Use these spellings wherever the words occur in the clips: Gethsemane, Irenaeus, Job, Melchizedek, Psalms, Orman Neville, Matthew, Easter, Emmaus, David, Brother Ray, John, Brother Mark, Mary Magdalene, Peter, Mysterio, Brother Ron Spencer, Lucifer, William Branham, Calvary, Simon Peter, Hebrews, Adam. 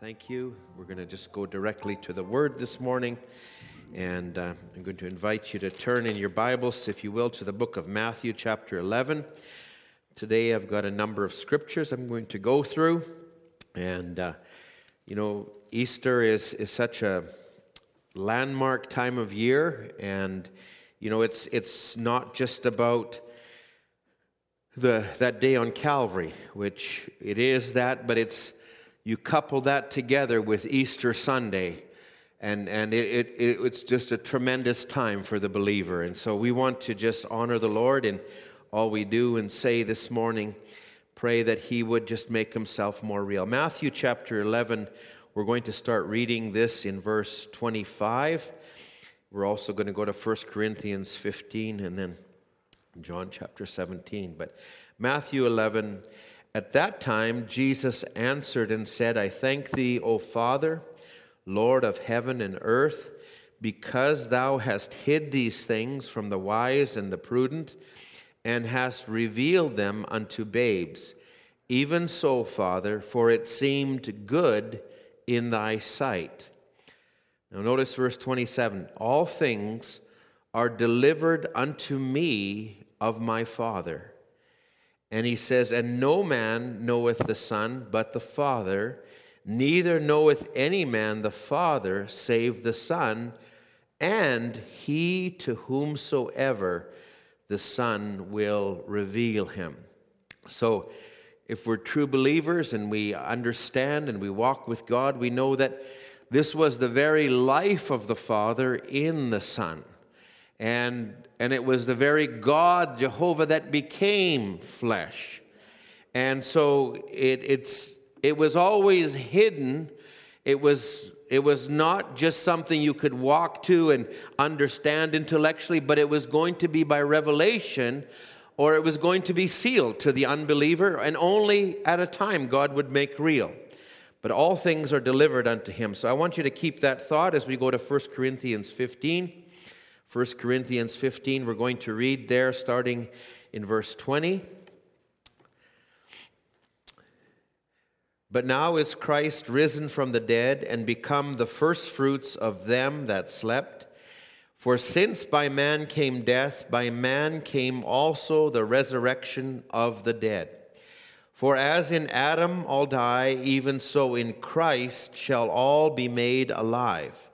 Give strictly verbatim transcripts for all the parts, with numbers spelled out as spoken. Thank you. We're going to just go directly to the Word this morning, and uh, I'm going to invite you to turn in your Bibles, if you will, to the book of Matthew, chapter eleven. Today I've got a number of scriptures I'm going to go through, and uh, you know, Easter is, is such a landmark time of year, and you know, it's it's not just about the that day on Calvary, which it is that, but it's you couple that together with Easter Sunday, and, and it, it it's just a tremendous time for the believer. And so we want to just honor the Lord in all we do and say this morning. Pray that He would just make Himself more real. Matthew chapter eleven, we're going to start reading this in verse twenty-five. We're also going to go to First Corinthians fifteen and then John chapter seventeen. But Matthew eleven. At that time, Jesus answered and said, I thank thee, O Father, Lord of heaven and earth, because thou hast hid these things from the wise and the prudent, and hast revealed them unto babes. Even so, Father, for it seemed good in thy sight. Now notice verse twenty-seven. All things are delivered unto me of my Father. And he says, and no man knoweth the Son but the Father, neither knoweth any man the Father save the Son, and he to whomsoever the Son will reveal him. So if we're true believers and we understand and we walk with God, we know that this was the very life of the Father in the Son. And and it was the very God, Jehovah, that became flesh. And so it it's it was always hidden. It was it was not just something you could walk to and understand intellectually, but it was going to be by revelation, or it was going to be sealed to the unbeliever, and only at a time God would make real. But all things are delivered unto him. So I want you to keep that thought as we go to First Corinthians fifteen. First Corinthians fifteen, we're going to read there starting in verse twenty. But now is Christ risen from the dead and become the firstfruits of them that slept. For since by man came death, by man came also the resurrection of the dead. For as in Adam all die, even so in Christ shall all be made alive.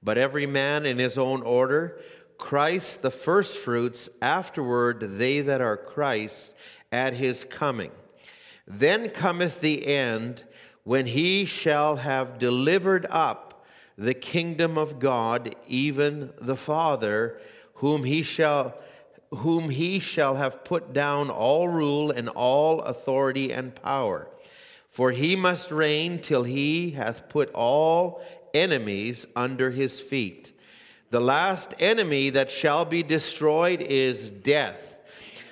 But every man in his own order, Christ the firstfruits, afterward they that are Christ at his coming. Then cometh the end, when he shall have delivered up the kingdom of God, even the Father, whom he shall whom he shall have put down all rule and all authority and power. For he must reign till he hath put all enemies under his feet. The last enemy that shall be destroyed is death.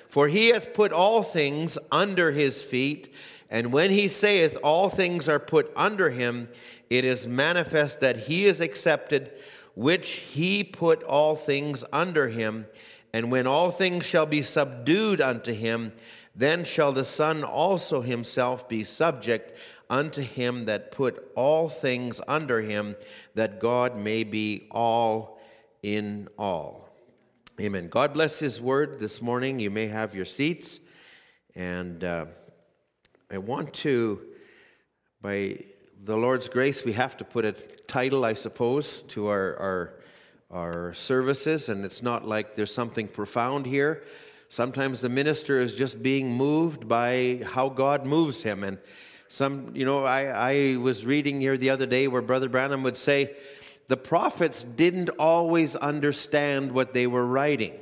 For he hath put all things under his feet, and when he saith all things are put under him, it is manifest that he is accepted, which he put all things under him. And when all things shall be subdued unto him, then shall the Son also himself be subject unto him that put all things under him, that God may be all in all. Amen. God bless His word this morning. You may have your seats. And uh, I want to, by the Lord's grace, we have to put a title, I suppose, to our, our, our services. And it's not like there's something profound here. Sometimes the minister is just being moved by how God moves him. And Some, you know, I, I was reading here the other day where Brother Branham would say, the prophets didn't always understand what they were writing,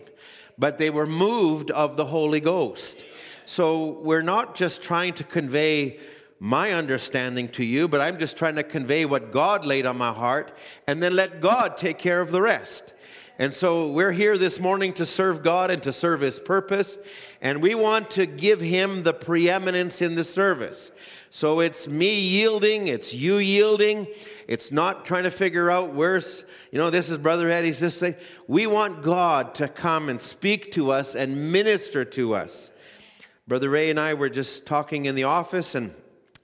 but they were moved of the Holy Ghost. So we're not just trying to convey my understanding to you, but I'm just trying to convey what God laid on my heart, and then let God take care of the rest. And so we're here this morning to serve God and to serve His purpose, and we want to give Him the preeminence in the service. So it's me yielding, it's you yielding, it's not trying to figure out where's, you know, this is Brother Eddie's, this thing. We want God to come and speak to us and minister to us. Brother Ray and I were just talking in the office, and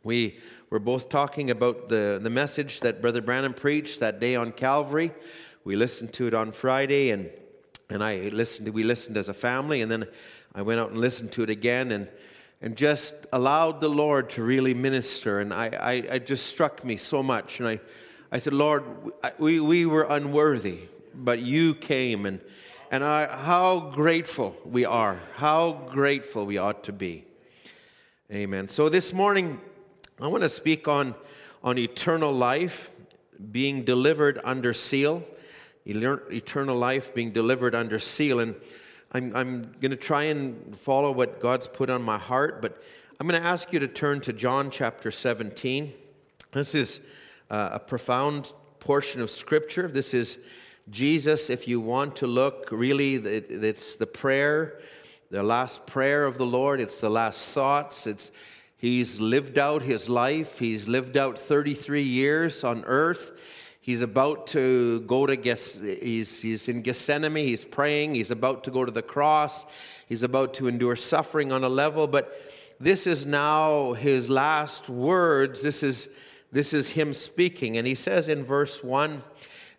we We're both talking about the, the message that Brother Branham preached that day on Calvary. We listened to it on Friday, and and I listened. We listened as a family, and then I went out and listened to it again, and and just allowed the Lord to really minister. And I, I it just struck me so much. And I, I said, Lord, we we were unworthy, but you came, and and I, how grateful we are. How grateful we ought to be. Amen. So this morning, I want to speak on on eternal life being delivered under seal. Eternal life being delivered under seal, and I'm, I'm going to try and follow what God's put on my heart, but I'm going to ask you to turn to John chapter seventeen. This is uh, a profound portion of Scripture. This is Jesus, if you want to look, really, it, it's the prayer, the last prayer of the Lord. It's the last thoughts. It's He's lived out His life. He's lived out thirty-three years on earth. He's about to go to, Ges- he's, he's in Gethsemane, he's praying, he's about to go to the cross, he's about to endure suffering on a level, but this is now his last words, this is, this is him speaking, and he says in verse one,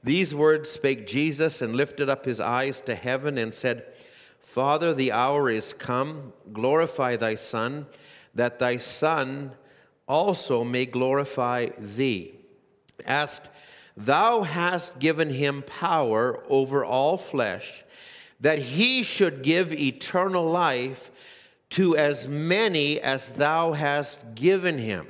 "These words spake Jesus and lifted up his eyes to heaven and said, Father, the hour is come, glorify thy Son, that thy Son also may glorify thee, as Thou hast given him power over all flesh, that he should give eternal life to as many as thou hast given him."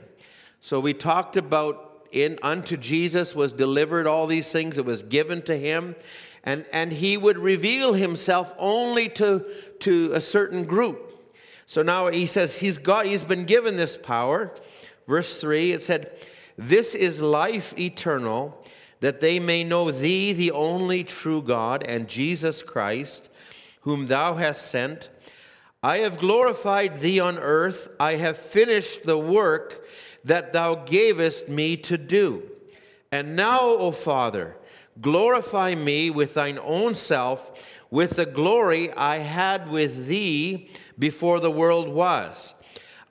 So we talked about in unto Jesus was delivered all these things, it was given to him, and, and he would reveal himself only to, to a certain group. So now he says he's got he's been given this power. Verse three, it said, "This is life eternal, that they may know thee, the only true God, and Jesus Christ, whom thou hast sent. I have glorified thee on earth. I have finished the work that thou gavest me to do. And now, O Father, glorify me with thine own self, with the glory I had with thee before the world was."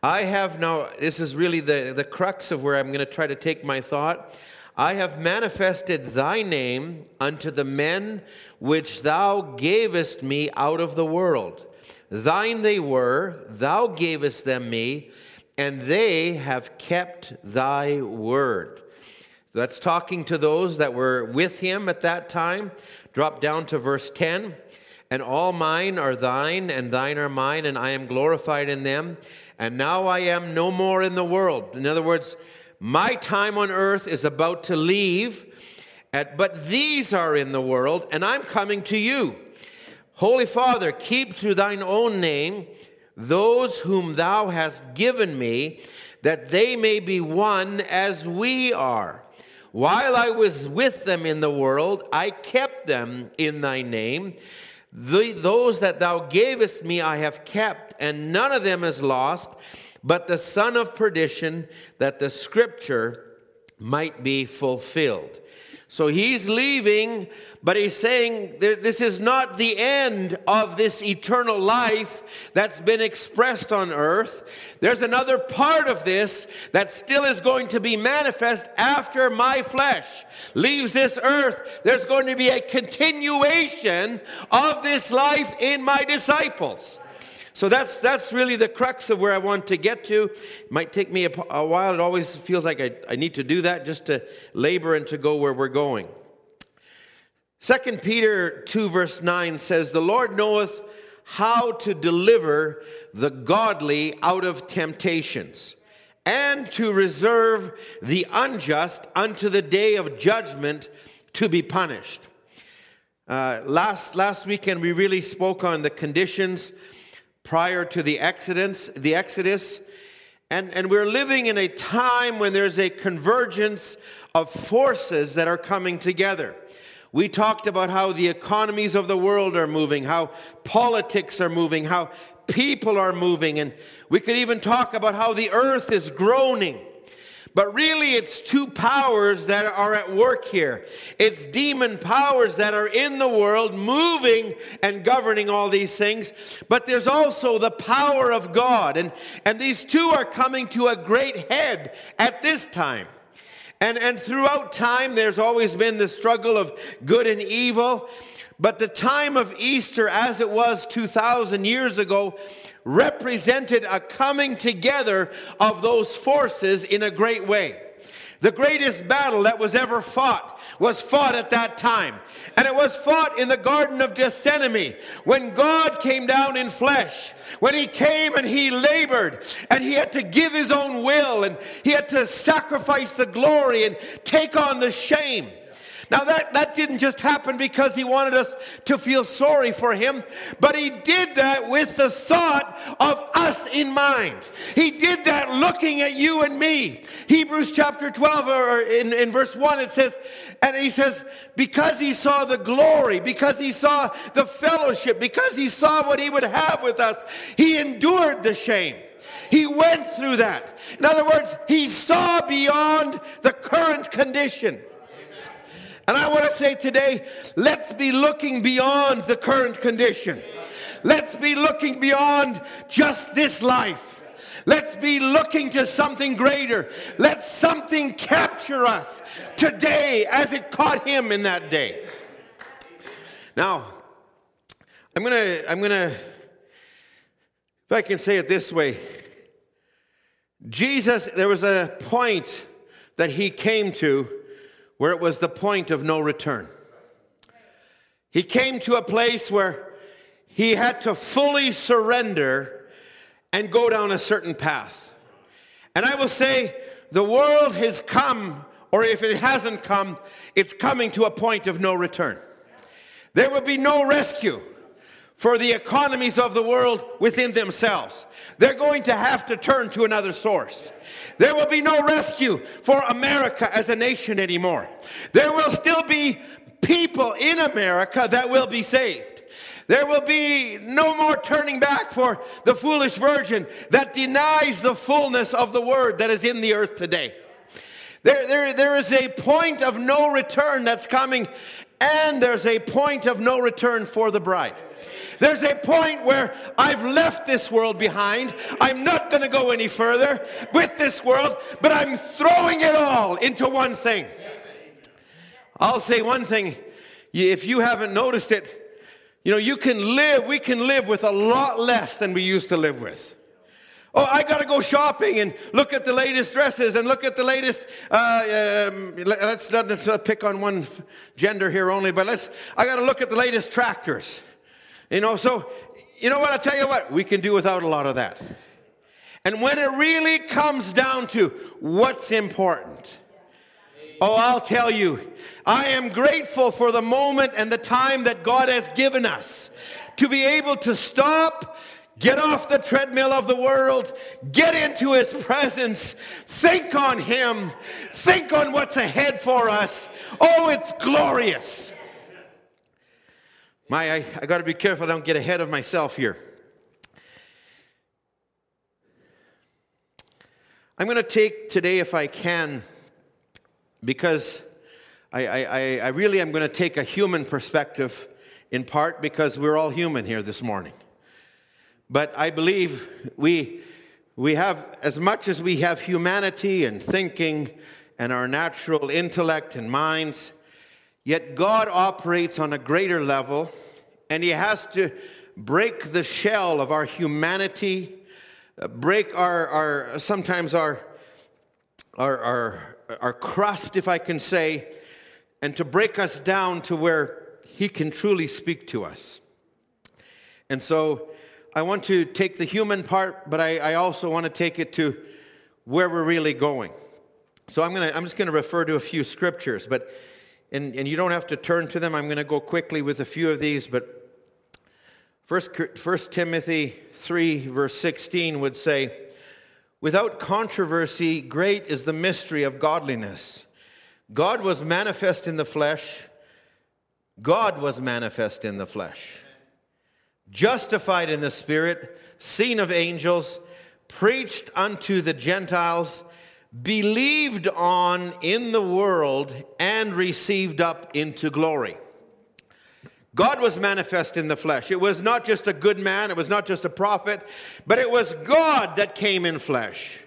I have now, this is really the, the crux of where I'm going to try to take my thought. "I have manifested thy name unto the men which thou gavest me out of the world. Thine they were, thou gavest them me, and they have kept thy word." That's talking to those that were with him at that time. Drop down to verse ten. "And all mine are thine, and thine are mine, and I am glorified in them. And now I am no more in the world." In other words, my time on earth is about to leave, but these are in the world, and I'm coming to you. "Holy Father, keep through thine own name those whom thou hast given me, that they may be one as we are. While I was with them in the world, I kept them in thy name. The, those that thou gavest me I have kept, and none of them is lost, but the son of perdition, that the scripture might be fulfilled." So he's leaving, but he's saying this is not the end of this eternal life that's been expressed on earth. There's another part of this that still is going to be manifest after my flesh leaves this earth. There's going to be a continuation of this life in my disciples. So that's that's really the crux of where I want to get to. It might take me a, a while. It always feels like I, I need to do that just to labor and to go where we're going. Second Peter two verse nine says, "The Lord knoweth how to deliver the godly out of temptations, and to reserve the unjust unto the day of judgment to be punished." Uh, last last weekend we really spoke on the conditions prior to the Exodus, the Exodus, and, and we're living in a time when there's a convergence of forces that are coming together. We talked about how the economies of the world are moving, how politics are moving, how people are moving, and we could even talk about how the earth is groaning. But really, it's two powers that are at work here. It's demon powers that are in the world, moving and governing all these things. But there's also the power of God. And, and these two are coming to a great head at this time. And, and throughout time, there's always been the struggle of good and evil. But the time of Easter, as it was two thousand years ago, represented a coming together of those forces in a great way. The greatest battle that was ever fought was fought at that time. And it was fought in the Garden of Gethsemane, when God came down in flesh, when he came and he labored, and he had to give his own will, and he had to sacrifice the glory and take on the shame. Now that, that didn't just happen because he wanted us to feel sorry for him, but he did that with the thought of us in mind. He did that looking at you and me. Hebrews chapter twelve, or in, in verse one, it says, and he says, because he saw the glory, because he saw the fellowship, because he saw what he would have with us, he endured the shame. He went through that. In other words, he saw beyond the current condition. And I want to say today, let's be looking beyond the current condition. Let's be looking beyond just this life. Let's be looking to something greater. Let something capture us today as it caught him in that day. Now, I'm going to, I'm going to, if I can say it this way. Jesus, there was a point that he came to where it was the point of no return. He came to a place where he had to fully surrender and go down a certain path. And I will say, the world has come, or if it hasn't come, it's coming to a point of no return. There will be no rescue for the economies of the world within themselves. They're going to have to turn to another source. There will be no rescue for America as a nation anymore. There will still be people in America that will be saved. There will be no more turning back for the foolish virgin that denies the fullness of the word that is in the earth today. There, there, there is a point of no return that's coming, and there's a point of no return for the bride. There's a point where I've left this world behind. I'm not going to go any further with this world, but I'm throwing it all into one thing. I'll say one thing, if you haven't noticed it, you know, you can live, we can live with a lot less than we used to live with. Oh, I got to go shopping and look at the latest dresses and look at the latest, uh, um, let's, not, let's not pick on one gender here only, but let's, I got to look at the latest tractors. You know, so, you know what, I'll tell you what, we can do without a lot of that. And when it really comes down to what's important, oh, I'll tell you, I am grateful for the moment and the time that God has given us to be able to stop, get off the treadmill of the world, get into his presence, think on him, think on what's ahead for us. Oh, it's glorious. My, I, I got to be careful I don't get ahead of myself here. I'm going to take today, if I can, because I, I, I really am going to take a human perspective in part because we're all human here this morning. But I believe we we have, as much as we have humanity and thinking and our natural intellect and minds, yet God operates on a greater level, and he has to break the shell of our humanity, break our, our sometimes our, our our our crust, if I can say, and to break us down to where he can truly speak to us. And so I want to take the human part, but I, I also want to take it to where we're really going. So I'm gonna I'm just gonna refer to a few scriptures, but And, and you don't have to turn to them. I'm going to go quickly with a few of these, but First Timothy three, verse sixteen would say, without controversy, great is the mystery of godliness. God was manifest in the flesh. God was manifest in the flesh. Justified in the spirit, seen of angels, preached unto the Gentiles, believed on in the world and received up into glory. God was manifest in the flesh. It was not just a good man, it was not just a prophet, but it was God that came in flesh.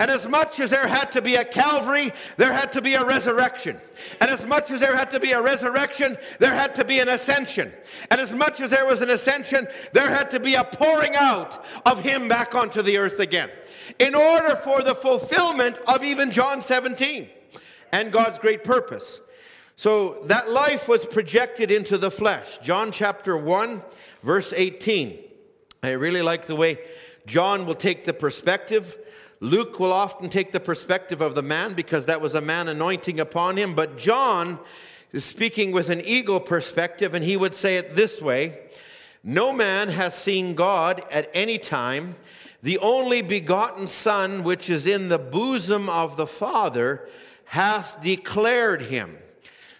And as much as there had to be a Calvary, there had to be a resurrection. And as much as there had to be a resurrection, there had to be an ascension. And as much as there was an ascension, there had to be a pouring out of him back onto the earth again, in order for the fulfillment of even John seventeen and God's great purpose. So that life was projected into the flesh. John chapter one, verse eighteen. I really like the way John will take the perspective. Luke will often take the perspective of the man because that was a man anointing upon him. But John is speaking with an eagle perspective, and he would say it this way: "No man has seen God at any time. The only begotten Son, which is in the bosom of the Father, hath declared him."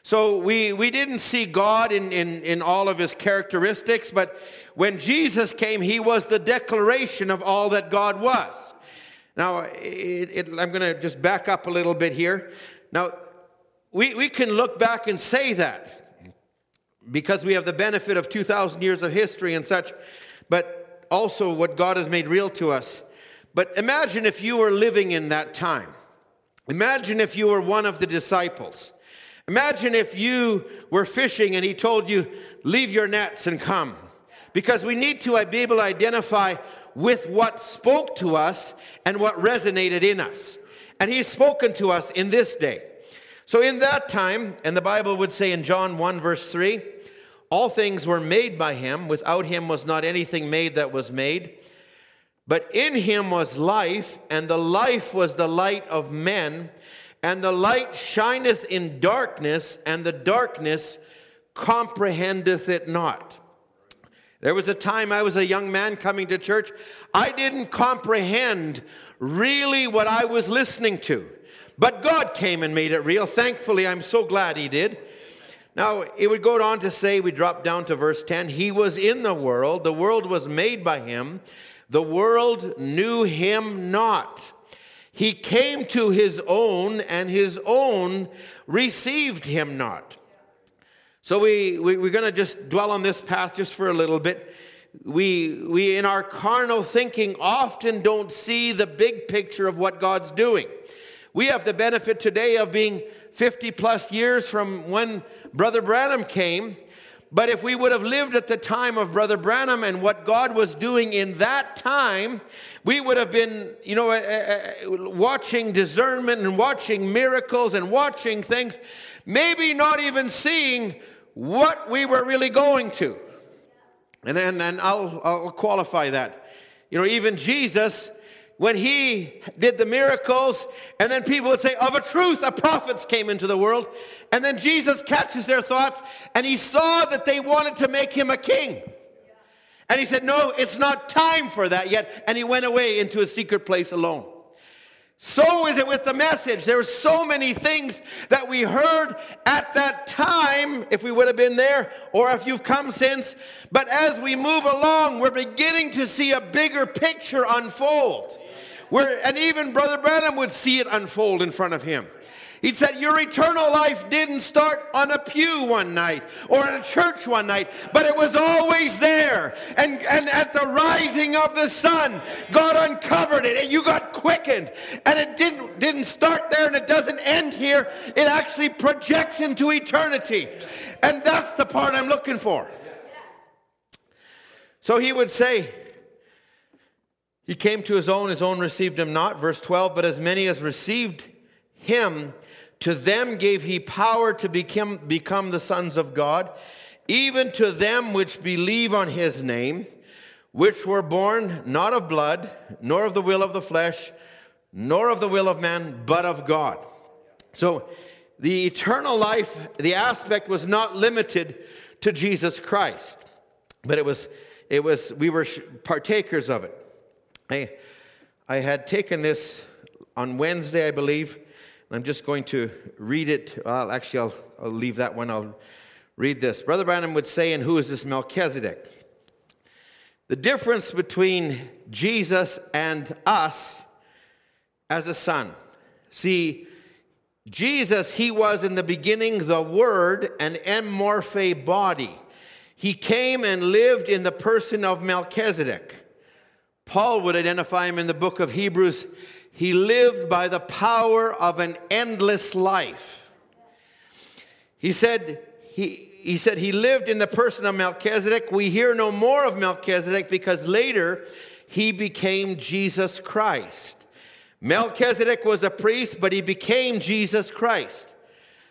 So we, we didn't see God in, in, in all of his characteristics, but when Jesus came, he was the declaration of all that God was. Now, it, it, I'm going to just back up a little bit here. Now, we, we can look back and say that because we have the benefit of two thousand years of history and such, but also what God has made real to us. But imagine if you were living in that time. Imagine if you were one of the disciples. Imagine if you were fishing and he told you, "Leave your nets and come." Because we need to be able to identify with what spoke to us and what resonated in us. And he's spoken to us in this day. So in that time, and the Bible would say in John one verse three, "All things were made by him. Without him was not anything made that was made. But in him was life, and the life was the light of men. And the light shineth in darkness, and the darkness comprehendeth it not." There was a time I was a young man coming to church. I didn't comprehend really what I was listening to. But God came and made it real. Thankfully, I'm so glad he did. Now, it would go on to say, we drop down to verse ten, "He was in the world. The world was made by him. The world knew him not. He came to his own, and his own received him not." So we, we, we're going to just dwell on this path just for a little bit. We, we, in our carnal thinking, often don't see the big picture of what God's doing. We have the benefit today of being fifty plus years from when Brother Branham came. But if we would have lived at the time of Brother Branham and what God was doing in that time, we would have been, you know, uh, uh, watching discernment and watching miracles and watching things, maybe not even seeing what we were really going to. And and, and I'll, I'll qualify that. You know, even Jesus, when he did the miracles, and then people would say, "Of a truth, a prophet came into the world." And then Jesus catches their thoughts, and he saw that they wanted to make him a king. And he said, "No, it's not time for that yet." And he went away into a secret place alone. So is it with the message. There were so many things that we heard at that time, if we would have been there, or if you've come since. But as we move along, we're beginning to see a bigger picture unfold. Where, and even Brother Branham would see it unfold in front of him. He said, "Your eternal life didn't start on a pew one night or in a church one night, but it was always there. And, and at the rising of the sun, God uncovered it, and you got quickened. And it didn't, didn't start there, and it doesn't end here. It actually projects into eternity." And that's the part I'm looking for. So he would say, "He came to his own, his own received him not." Verse twelve, "But as many as received him, to them gave he power to become, become the sons of God, even to them which believe on his name, which were born not of blood, nor of the will of the flesh, nor of the will of man, but of God." So the eternal life, the aspect was not limited to Jesus Christ, but it was, it was, we were partakers of it. I, I had taken this on Wednesday, I believe, and I'm just going to read it. Well, actually, I'll, I'll leave that one. I'll read this. Brother Branham would say, "And who is this Melchizedek?" The difference between Jesus and us as a son, See, Jesus, he was in the beginning the Word, an amorphe body. He came and lived in the person of Melchizedek. Paul would identify him in the book of Hebrews. He lived by the power of an endless life. He said he He said he lived in the person of Melchizedek. We hear no more of Melchizedek because later he became Jesus Christ. Melchizedek was a priest, but he became Jesus Christ.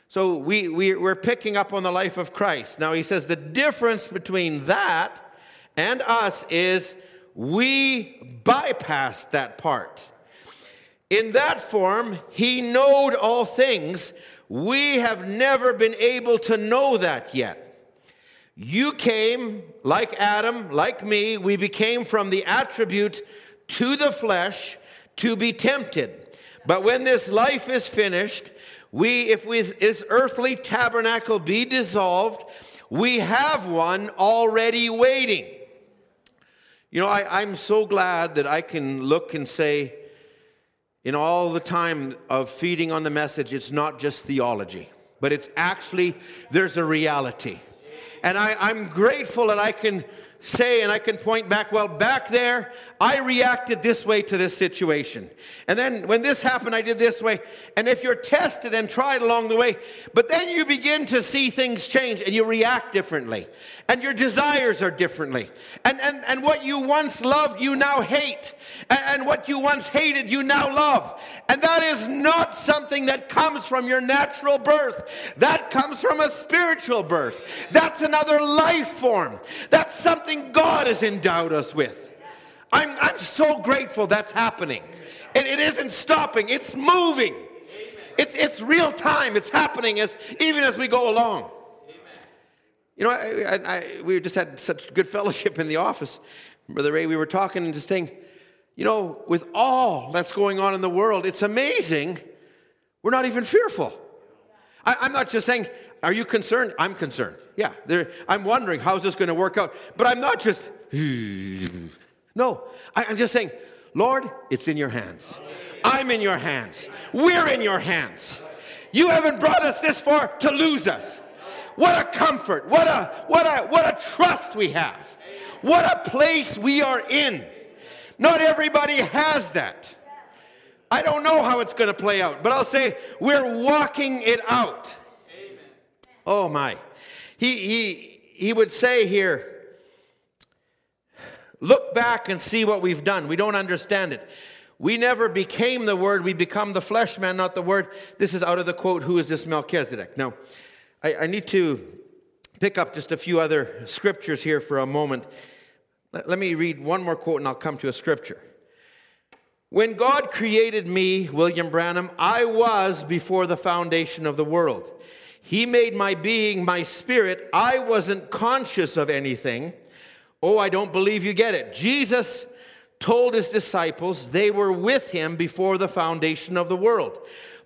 So we, we, we're picking up on the life of Christ. Now he says the difference between that and us is we bypassed that part. In that form, he knowed all things. We have never been able to know that yet. You came, like Adam, like me, we became from the attribute to the flesh to be tempted. But when this life is finished, we, if we, this earthly tabernacle be dissolved, we have one already waiting. You know, I, I'm so glad that I can look and say, in all the time of feeding on the message, it's not just theology, but it's actually, there's a reality. And I, I'm grateful that I can say and I can point back, well, back there, I reacted this way to this situation. And then when this happened, I did this way. And if you're tested and tried along the way, but then you begin to see things change and you react differently. And your desires are differently. And and, and what you once loved, you now hate. And, and what you once hated, you now love. And that is not something that comes from your natural birth. That comes from a spiritual birth. That's another life form. That's something God has endowed us with. I'm, I'm so grateful that's happening. And it isn't stopping. It's moving. It's, it's real time. It's happening as even as we go along. You know, I, I, I, we just had such good fellowship in the office. Brother Ray, we were talking and just saying, you know, with all that's going on in the world, it's amazing. We're not even fearful. I, I'm not just saying, are you concerned? I'm concerned. Yeah, there, I'm wondering, how's this going to work out? But I'm not just, no. I, I'm just saying, Lord, it's in your hands. I'm in your hands. We're in your hands. You haven't brought us this far to lose us. What a comfort, what a what a what a trust we have. What a place we are in. Not everybody has that. I don't know how it's going to play out, but I'll say we're walking it out. Amen. Oh my. He he he would say here, look back and see what we've done. We don't understand it. We never became the Word, we become the flesh man, not the Word. This is out of the quote, who is this Melchizedek? Now, I, I need to pick up just a few other scriptures here for a moment. Let, let me read one more quote and I'll come to a scripture. When God created me, William Branham, I was before the foundation of the world. He made my being, my spirit. I wasn't conscious of anything. Oh, I don't believe you get it. Jesus told his disciples they were with him before the foundation of the world.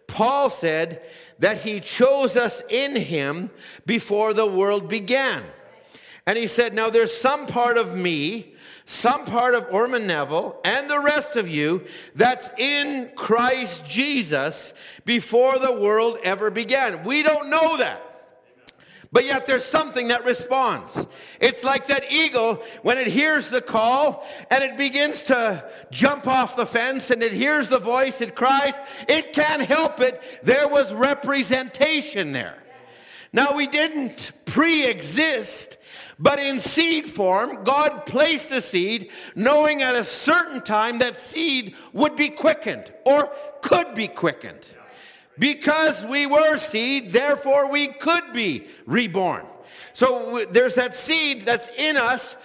Paul said that he chose us in him before the world began. And he said, now there's some part of me, some part of Orman Neville, and the rest of you that's in Christ Jesus before the world ever began. We don't know that. But yet there's something that responds. It's like that eagle when it hears the call and it begins to jump off the fence and it hears the voice, it cries, it can't help it. There was representation there. Now we didn't pre-exist, but in seed form, God placed a seed knowing at a certain time that seed would be quickened or could be quickened. Because we were seed, therefore we could be reborn. So there's that seed that's in us.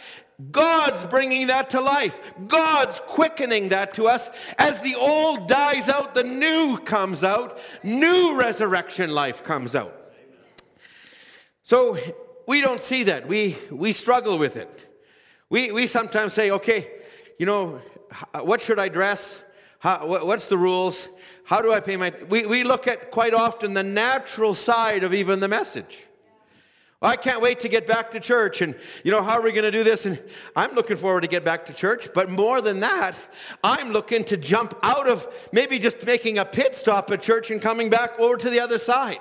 God's bringing that to life. God's quickening that to us. As the old dies out, the new comes out. New resurrection life comes out. So we don't see that. We we struggle with it. We we sometimes say, okay, you know, what should I dress? How, what's the rules? How do I pay my... We, we look at quite often the natural side of even the message. I can't wait to get back to church, and, you know, how are we going to do this? And I'm looking forward to get back to church, but more than that, I'm looking to jump out of maybe just making a pit stop at church and coming back over to the other side.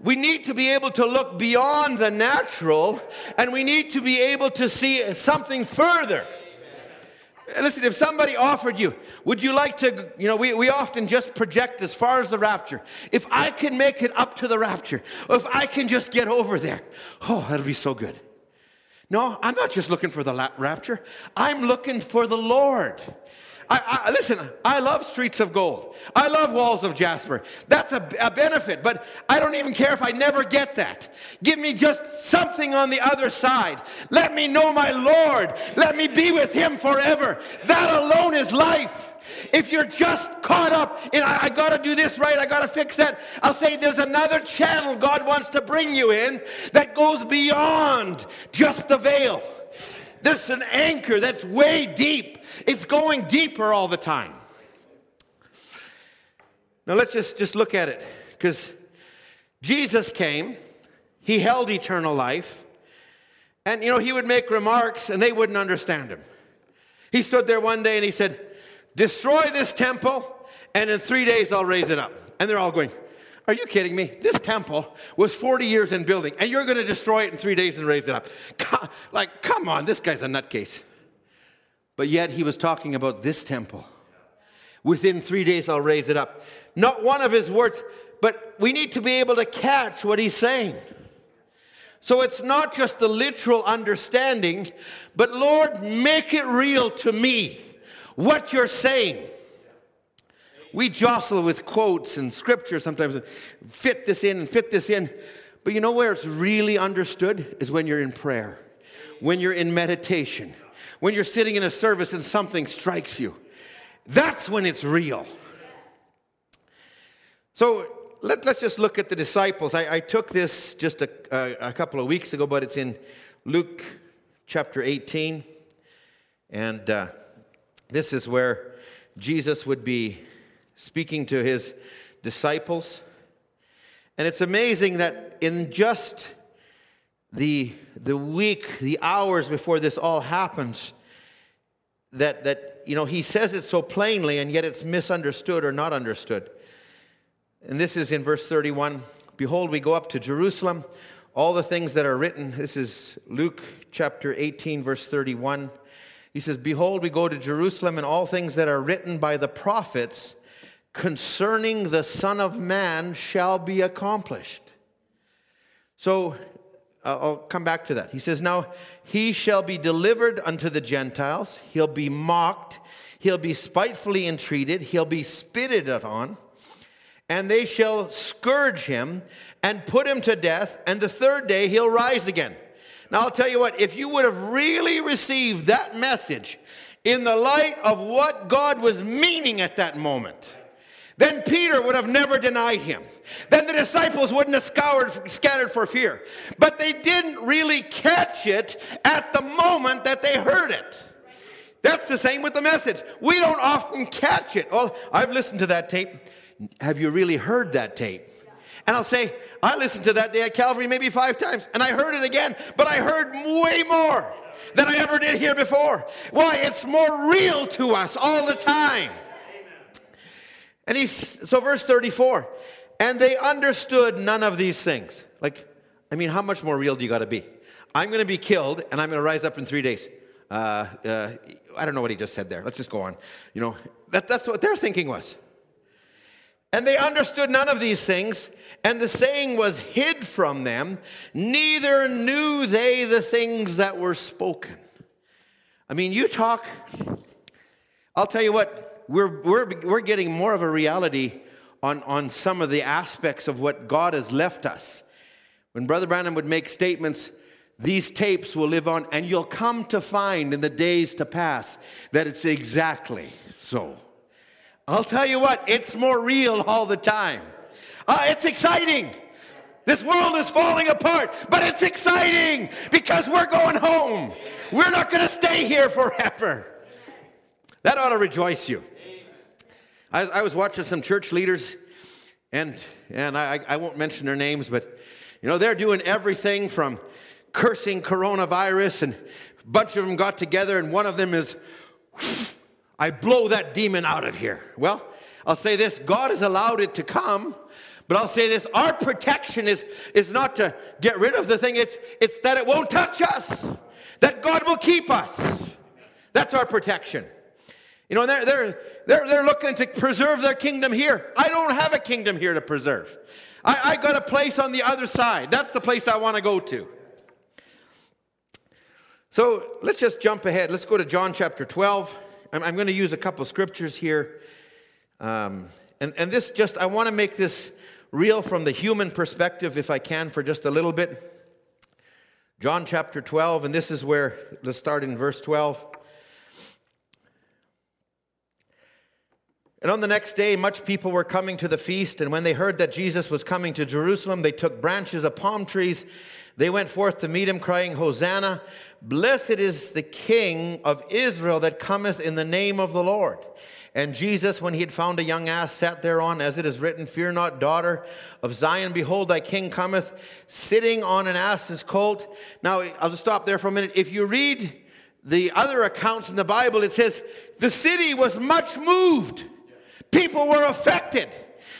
We need to be able to look beyond the natural, and we need to be able to see something further. Listen, if somebody offered you, would you like to, you know, we, we often just project as far as the rapture. If I can make it up to the rapture, or if I can just get over there, oh, that'll be so good. No, I'm not just looking for the rapture. I'm looking for the Lord. I, I, listen, I love streets of gold. I love walls of jasper. That's a, a benefit, but I don't even care if I never get that. Give me just something on the other side. Let me know my Lord. Let me be with him forever. That alone is life. If you're just caught up in, I, I got to do this right, I got to fix that, I'll say there's another channel God wants to bring you in that goes beyond just the veil. There's an anchor that's way deep. It's going deeper all the time. Now let's just, just look at it. Because Jesus came. He held eternal life. And, you know, he would make remarks and they wouldn't understand him. He stood there one day and he said, destroy this temple and in three days I'll raise it up. And they're all going, are you kidding me? This temple was forty years in building, and you're going to destroy it in three days and raise it up. Like, come on, this guy's a nutcase. But yet he was talking about this temple. Within three days, I'll raise it up. Not one of his words, but we need to be able to catch what he's saying. So it's not just the literal understanding, but Lord, make it real to me what you're saying. We jostle with quotes and scripture sometimes, fit this in and fit this in. But you know where it's really understood is when you're in prayer, when you're in meditation, when you're sitting in a service and something strikes you. That's when it's real. So let, let's just look at the disciples. I, I took this just a, a, a couple of weeks ago, but it's in Luke chapter eighteen. And uh, this is where Jesus would be speaking to his disciples. And it's amazing that in just the the week, the hours before this all happens, that, that you know, he says it so plainly, and yet it's misunderstood or not understood. And this is in verse thirty-one. Behold, we go up to Jerusalem. All the things that are written. This is Luke chapter eighteen, verse thirty-one. He says, behold, we go to Jerusalem, and all things that are written by the prophets concerning the Son of Man shall be accomplished. So, uh, I'll come back to that. He says, now he shall be delivered unto the Gentiles. He'll be mocked. He'll be spitefully entreated. He'll be spitted on. And they shall scourge him and put him to death. And the third day he'll rise again. Now, I'll tell you what, if you would have really received that message in the light of what God was meaning at that moment, then Peter would have never denied him. Then the disciples wouldn't have scoured, scattered for fear. But they didn't really catch it at the moment that they heard it. That's the same with the message. We don't often catch it. Well, I've listened to that tape. Have you really heard that tape? And I'll say, I listened to that day at Calvary maybe five times, and I heard it again, but I heard way more than I ever did hear before. Why? It's more real to us all the time. And he's, so verse thirty-four, and they understood none of these things. Like, I mean, how much more real do you got to be? I'm going to be killed, and I'm going to rise up in three days. Uh, uh, I don't know what he just said there. Let's just go on. You know, that, that's what their thinking was. And they understood none of these things, and the saying was hid from them, neither knew they the things that were spoken. I mean, you talk, I'll tell you what, We're, we're we're getting more of a reality on, on some of the aspects of what God has left us. When Brother Branham would make statements, these tapes will live on, and you'll come to find in the days to pass that it's exactly so. I'll tell you what, it's more real all the time. Uh, it's exciting. This world is falling apart, but it's exciting because we're going home. We're not going to stay here forever. That ought to rejoice you. I, I was watching some church leaders, and and I, I won't mention their names, but You know, they're doing everything from cursing coronavirus, and a bunch of them got together, and one of them is, I blow that demon out of here. Well, I'll say this, God has allowed it to come, but I'll say this, our protection is, is not to get rid of the thing, it's, it's that it won't touch us, that God will keep us. That's our protection. You know, they're, they're, they're, they're looking to preserve their kingdom here. I don't have a kingdom here to preserve. I, I got a place on the other side. That's the place I want to go to. So let's just jump ahead. Let's go to John chapter twelve. I'm, I'm going to use a couple scriptures here. Um, and, and this just, I want to make this real from the human perspective, if I can, for just a little bit. John chapter twelve, and this is where, let's start in verse twelve. And on the next day, much people were coming to the feast, and when they heard that Jesus was coming to Jerusalem, they took branches of palm trees. They went forth to meet him, crying, Hosanna! Blessed is the King of Israel that cometh in the name of the Lord. And Jesus, when he had found a young ass, sat thereon, as it is written, Fear not, daughter of Zion, behold, thy king cometh, sitting on an ass's colt. Now, I'll just stop there for a minute. If you read the other accounts in the Bible, it says, the city was much moved. People were affected.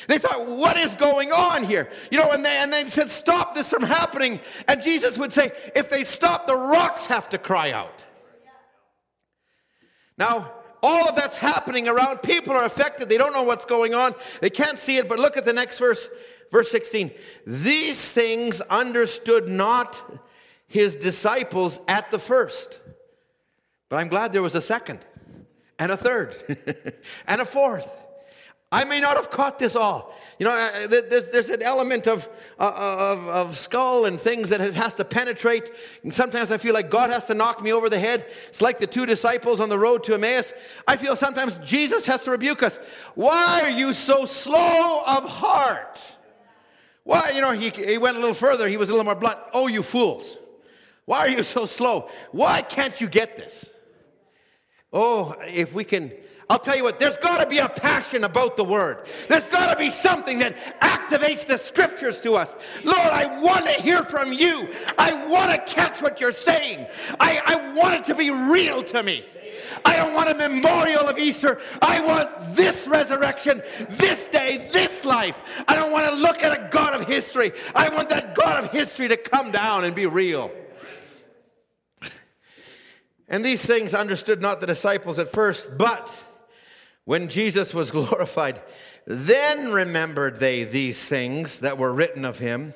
They thought, what is going on here? You know, and they and they said, stop this from happening. And Jesus would say, if they stop, the rocks have to cry out. Yeah. Now, all of that's happening around. People are affected. They don't know what's going on. They can't see it. But look at the next verse, verse sixteen. These things understood not his disciples at the first. But I'm glad there was a second and a third and a fourth. I may not have caught this all. You know, there's, there's an element of, of, of skull and things that it has to penetrate. And sometimes I feel like God has to knock me over the head. It's like the two disciples on the road to Emmaus. I feel sometimes Jesus has to rebuke us. Why are you so slow of heart? Why, you know, he, he went a little further. He was a little more blunt. Oh, you fools. Why are you so slow? Why can't you get this? Oh, if we can... I'll tell you what, there's got to be a passion about the Word. There's got to be something that activates the Scriptures to us. Lord, I want to hear from you. I want to catch what you're saying. I, I want it to be real to me. I don't want a memorial of Easter. I want this resurrection, this day, this life. I don't want to look at a God of history. I want that God of history to come down and be real. And these things understood not the disciples at first, but... when Jesus was glorified, then remembered they these things that were written of him,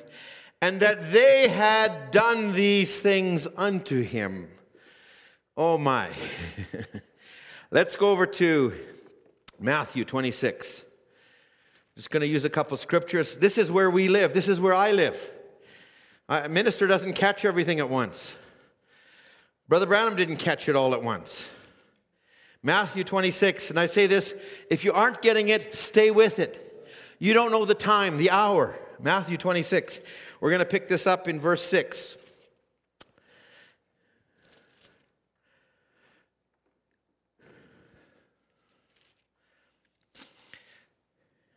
and that they had done these things unto him. Oh my. Let's go over to Matthew twenty-six. Just going to use a couple scriptures. This is where we live. This is where I live. A minister doesn't catch everything at once. Brother Branham didn't catch it all at once. Matthew twenty-six, and I say this, if you aren't getting it, stay with it. You don't know the time, the hour. Matthew twenty-six. We're going to pick this up in verse six.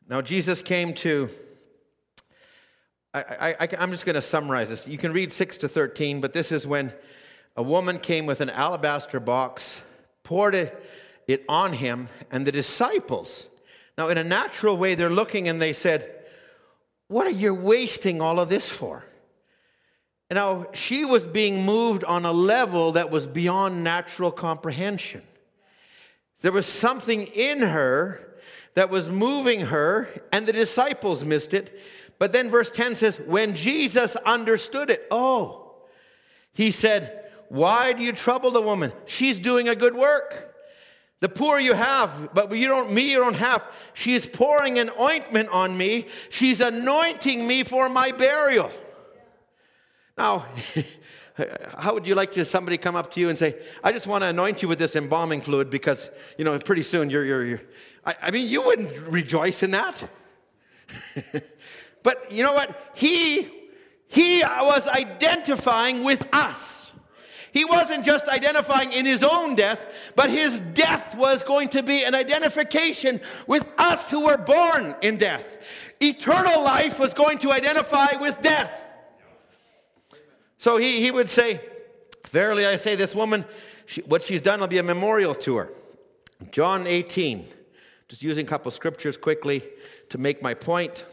Now Jesus came to, I, I, I, I'm just going to summarize this. You can read six to thirteen, but this is when a woman came with an alabaster box, poured it on him, and the disciples, now in a natural way, they're looking and they said, what are you wasting all of this for? And now she was being moved on a level that was beyond natural comprehension. There was something in her that was moving her, and the disciples missed it. But then verse ten says, when Jesus understood it, oh, he said, why do you trouble the woman? She's doing a good work. The poor you have, but you don't, me you don't have. She is pouring an ointment on me. She's anointing me for my burial. Now, how would you like to somebody come up to you and say, I just want to anoint you with this embalming fluid because, you know, pretty soon you're, you're, you're. I, I mean, you wouldn't rejoice in that. But you know what? He, he was identifying with us. He wasn't just identifying in his own death, but his death was going to be an identification with us who were born in death. Eternal life was going to identify with death. So he, he would say, verily I say this woman, she, what she's done will be a memorial to her. John eighteen, just using a couple scriptures quickly to make my point.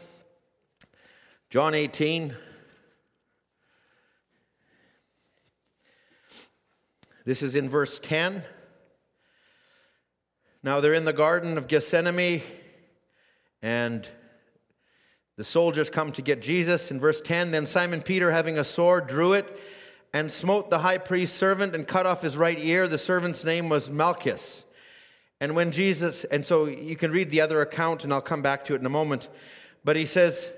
John eighteen. This is in verse ten. Now they're in the garden of Gethsemane, and the soldiers come to get Jesus. In verse ten, then Simon Peter, having a sword, drew it and smote the high priest's servant and cut off his right ear. The servant's name was Malchus. And when Jesus, and so you can read the other account, and I'll come back to it in a moment. But he says,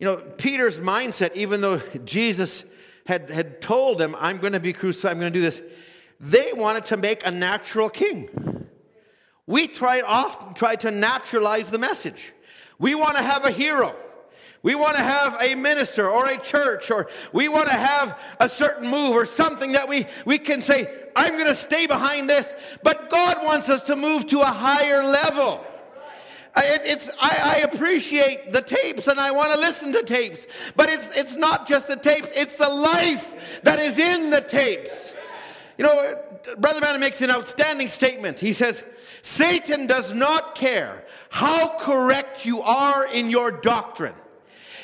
you know, Peter's mindset, even though Jesus had, had told him, I'm going to be crucified, I'm going to do this, they wanted to make a natural king. We try often try to naturalize the message. We want to have a hero. We want to have a minister or a church, or we want to have a certain move or something that we, we can say, I'm going to stay behind this. But God wants us to move to a higher level. I, it's, I, I appreciate the tapes, and I want to listen to tapes. But it's it's not just the tapes. It's the life that is in the tapes. You know, Brother Branham makes an outstanding statement. He says, Satan does not care how correct you are in your doctrine.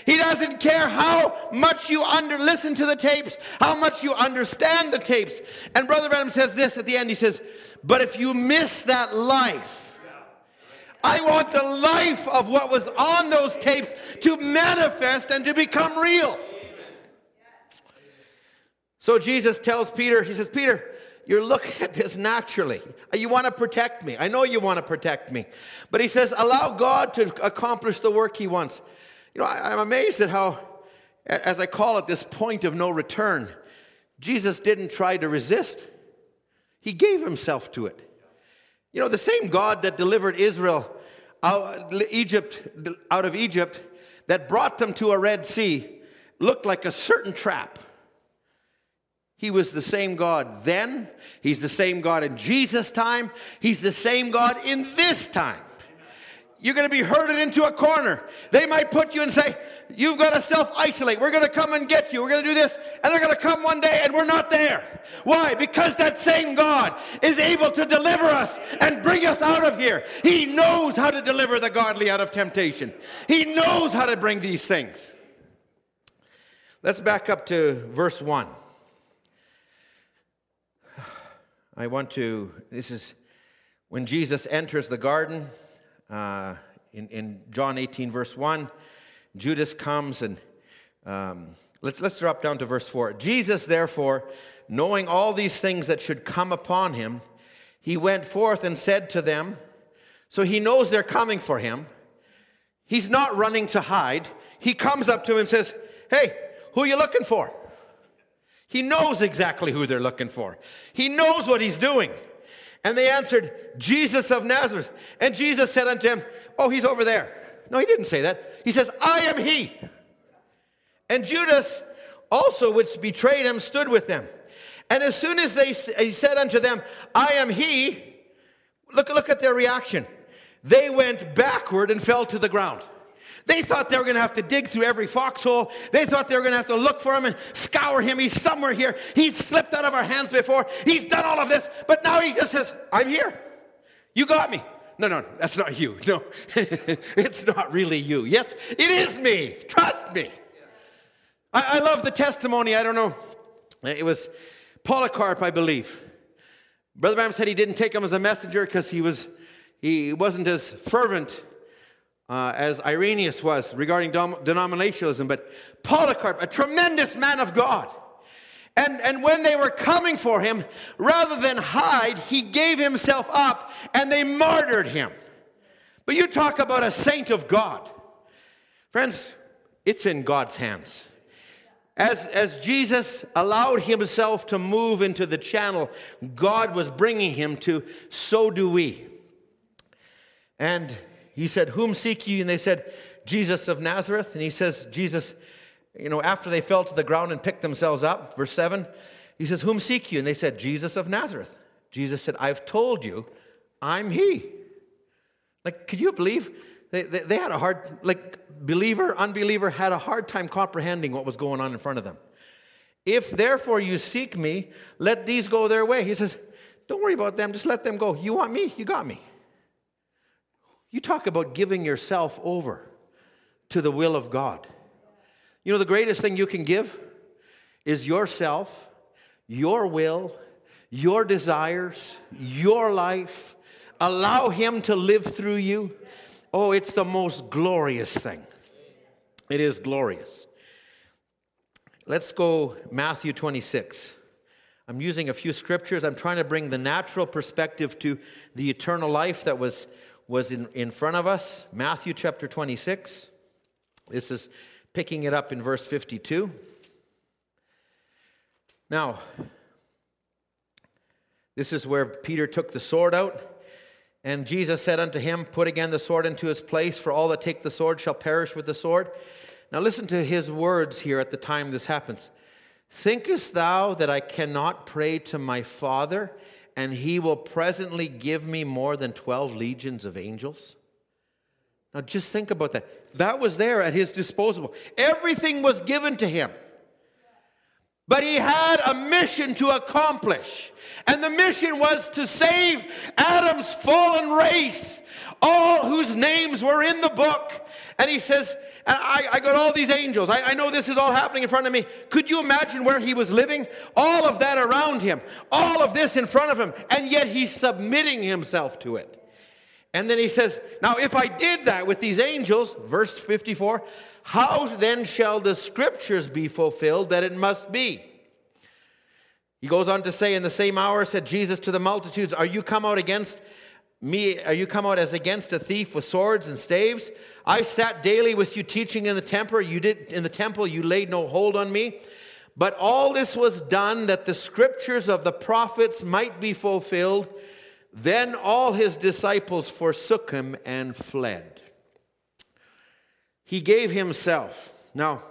He doesn't care how much you under listen to the tapes, how much you understand the tapes. And Brother Branham says this at the end. He says, but if you miss that life, I want the life of what was on those tapes to manifest and to become real. So Jesus tells Peter, he says, Peter, you're looking at this naturally. You want to protect me. I know you want to protect me. But he says, allow God to accomplish the work he wants. You know, I'm amazed at how, as I call it, this point of no return, Jesus didn't try to resist. He gave himself to it. You know, the same God that delivered Israel out, Egypt, out of Egypt, that brought them to a Red Sea, looked like a certain trap. He was the same God then. He's the same God in Jesus' time. He's the same God in this time. You're going to be herded into a corner. They might put you and say, you've got to self-isolate. We're going to come and get you. We're going to do this. And they're going to come one day and we're not there. Why? Because that same God is able to deliver us and bring us out of here. He knows how to deliver the godly out of temptation. He knows how to bring these things. Let's back up to verse one. I want to, this is when Jesus enters the garden. Uh, in, in John eighteen, verse one, Judas comes and um, let's let's drop down to verse four. Jesus, therefore, knowing all these things that should come upon him, he went forth and said to them, so he knows they're coming for him. He's not running to hide. He comes up to him and says, hey, who are you looking for? He knows exactly who they're looking for. He knows what he's doing. And they answered, Jesus of Nazareth. And Jesus said unto him, oh, he's over there. No, he didn't say that. He says, I am he. And Judas also, which betrayed him, stood with them. And as soon as they he said unto them, I am he, look, look at their reaction. They went backward and fell to the ground. They thought they were going to have to dig through every foxhole. They thought they were going to have to look for him and scour him. He's somewhere here. He's slipped out of our hands before. He's done all of this. But now he just says, I'm here. You got me. No, no, no, that's not you. No, it's not really you. Yes, it is me. Trust me. I, I love the testimony. I don't know. It was Polycarp, I believe. Brother Branham said he didn't take him as a messenger because he was, he wasn't as fervent Uh, as Irenaeus was regarding dom- denominationalism, but Polycarp, a tremendous man of God. And, and when they were coming for him, rather than hide, he gave himself up and they martyred him. But you talk about a saint of God. Friends, it's in God's hands. As, as Jesus allowed himself to move into the channel God was bringing him to, so do we. And he said, whom seek ye? And they said, Jesus of Nazareth. And he says, Jesus, you know, after they fell to the ground and picked themselves up, verse seven, he says, whom seek you? And they said, Jesus of Nazareth. Jesus said, I've told you, I'm he. Like, could you believe? They, they, they had a hard, like, believer, unbeliever had a hard time comprehending what was going on in front of them. If therefore you seek me, let these go their way. He says, don't worry about them. Just let them go. You want me? You got me. You talk about giving yourself over to the will of God. You know, the greatest thing you can give is yourself, your will, your desires, your life. Allow him to live through you. Oh, it's the most glorious thing. It is glorious. Let's go Matthew twenty-six. I'm using a few scriptures. I'm trying to bring the natural perspective to the eternal life that was, was in, in front of us. Matthew chapter twenty-six. This is picking it up in verse fifty-two. Now, this is where Peter took the sword out. And Jesus said unto him, put again the sword into his place, for all that take the sword shall perish with the sword. Now listen to his words here at the time this happens. Thinkest thou that I cannot pray to my Father, and he will presently give me more than twelve legions of angels? Now just think about that. That was there at his disposal. Everything was given to him. But he had a mission to accomplish. And the mission was to save Adam's fallen race, all whose names were in the book. And he says, I, I got all these angels. I, I know this is all happening in front of me. Could you imagine where he was living? All of that around him. All of this in front of him. And yet he's submitting himself to it. And then he says, now if I did that with these angels, verse fifty-four, how then shall the scriptures be fulfilled that it must be? He goes on to say, in the same hour said Jesus to the multitudes, are you come out against me? Are you come out as against a thief with swords and staves? I sat daily with you teaching in the temple. You did in the temple, you laid no hold on me. But all this was done that the scriptures of the prophets might be fulfilled. Then all his disciples forsook him and fled. He gave himself. Now,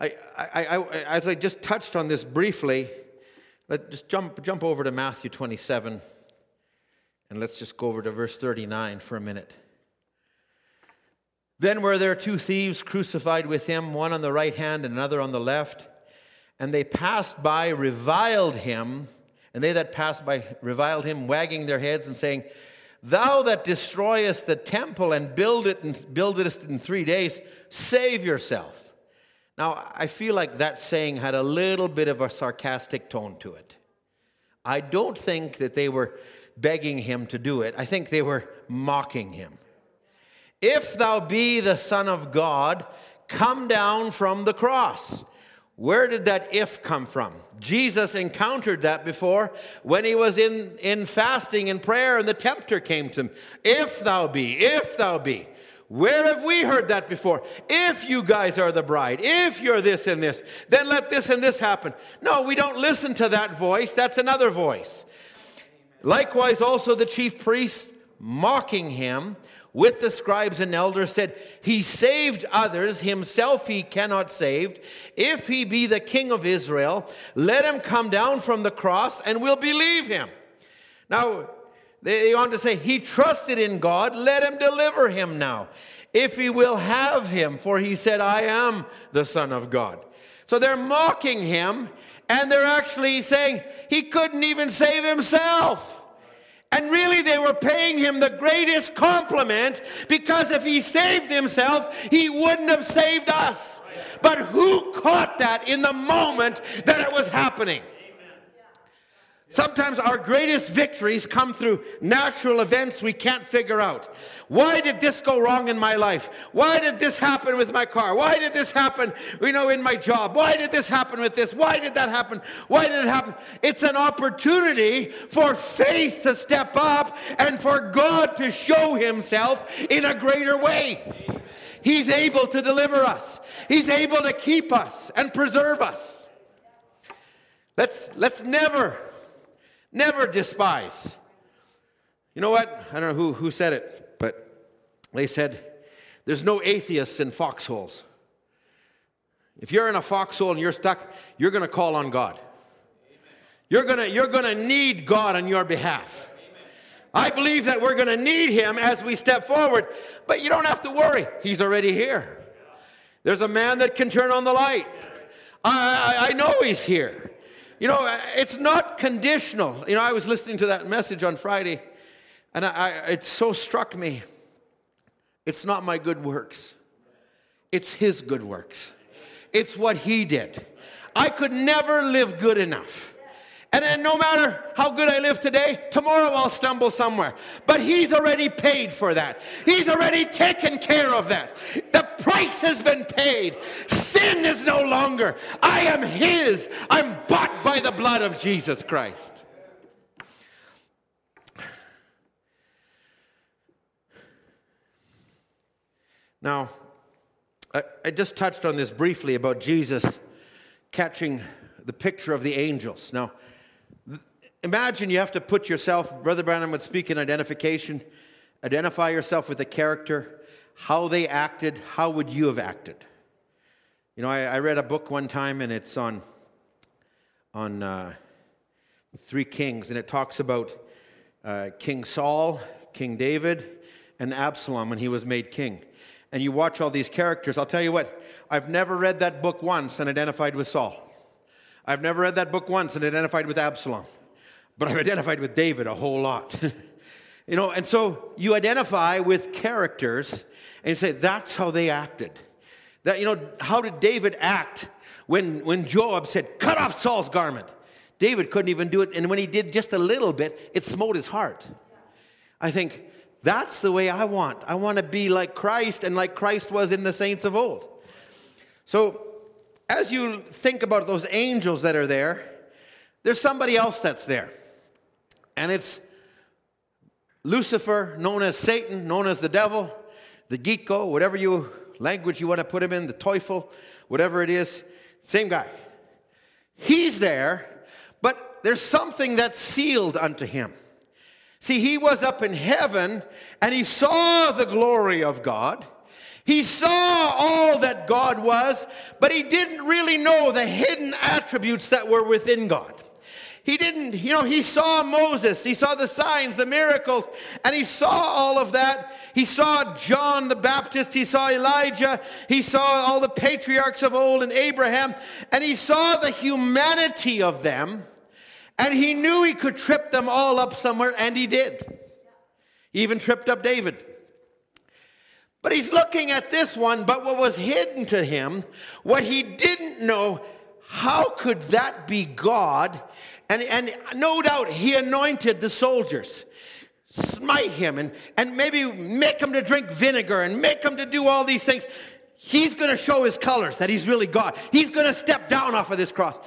I, I, I, as I just touched on this briefly, let's just jump, jump over to Matthew twenty-seven, and let's just go over to verse thirty-nine for a minute. Then were there two thieves crucified with him, one on the right hand and another on the left, and they passed by, reviled him, and they that passed by reviled him, wagging their heads and saying, thou that destroyest the temple and build it and buildest it in three days, save yourself. Now, I feel like that saying had a little bit of a sarcastic tone to it. I don't think that they were begging him to do it. I think they were mocking him. If thou be the Son of God, come down from the cross. Where did that if come from? Jesus encountered that before when he was in, in fasting and prayer and the tempter came to him. If thou be, if thou be. Where have we heard that before? If you guys are the bride, if you're this and this, then let this and this happen. No, we don't listen to that voice. That's another voice. Likewise also the chief priests mocking him with the scribes and elders said, he saved others, himself he cannot save. If he be the king of Israel, let him come down from the cross and we'll believe him. Now, they go on to say, he trusted in God, let him deliver him now, if he will have him, for he said, I am the Son of God. So they're mocking him, and they're actually saying, he couldn't even save himself. And really, they were paying him the greatest compliment, because if he saved himself, he wouldn't have saved us. But who caught that in the moment that it was happening? Sometimes our greatest victories come through natural events we can't figure out. Why did this go wrong in my life? Why did this happen with my car? Why did this happen, you know, in my job? Why did this happen with this? Why did that happen? Why did it happen? It's an opportunity for faith to step up and for God to show himself in a greater way. Amen. He's able to deliver us. He's able to keep us and preserve us. Let's, let's never... Never despise. You know what? I don't know who, who said it, but they said, there's no atheists in foxholes. If you're in a foxhole and you're stuck, you're going to call on God. Amen. You're going to you're going to need God on your behalf. Amen. I believe that we're going to need him as we step forward, but you don't have to worry. He's already here. There's a man that can turn on the light. I, I know he's here. You know, it's not conditional. You know, I was listening to that message on Friday, and I, I, it so struck me. It's not my good works. It's his good works. It's what he did. I could never live good enough. And then no matter how good I live today, tomorrow I'll stumble somewhere. But he's already paid for that. He's already taken care of that. The price has been paid. Sin is no longer. I am his. I'm bought by the blood of Jesus Christ. Now, I, I just touched on this briefly about Jesus catching the picture of the angels. Now, imagine you have to put yourself, Brother Branham would speak in identification, identify yourself with the character, how they acted, how would you have acted? You know, I, I read a book one time, and it's on on uh, three kings, and it talks about uh, King Saul, King David, and Absalom when he was made king. And you watch all these characters. I'll tell you what, I've never read that book once and identified with Saul. I've never read that book once and identified with Absalom. But I've identified with David a whole lot. You know, and so you identify with characters and you say, that's how they acted. That, you know, how did David act when, when Job said, cut off Saul's garment? David couldn't even do it. And when he did just a little bit, it smote his heart. I think that's the way I want. I want to be like Christ and like Christ was in the saints of old. So as you think about those angels that are there, there's somebody else that's there. And it's Lucifer, known as Satan, known as the devil, the geeko, whatever you language you want to put him in, the teufel, whatever it is, same guy. He's there, but there's something that's sealed unto him. See, he was up in heaven, and he saw the glory of God. He saw all that God was, but he didn't really know the hidden attributes that were within God. He didn't, you know, he saw Moses, he saw the signs, the miracles, and he saw all of that. He saw John the Baptist, he saw Elijah, he saw all the patriarchs of old and Abraham, and he saw the humanity of them, and he knew he could trip them all up somewhere, and he did. He even tripped up David. But he's looking at this one, but what was hidden to him, what he didn't know, how could that be God? And, and no doubt he anointed the soldiers, smite him, and, and maybe make him to drink vinegar and make him to do all these things. He's going to show his colors that he's really God. He's going to step down off of this cross.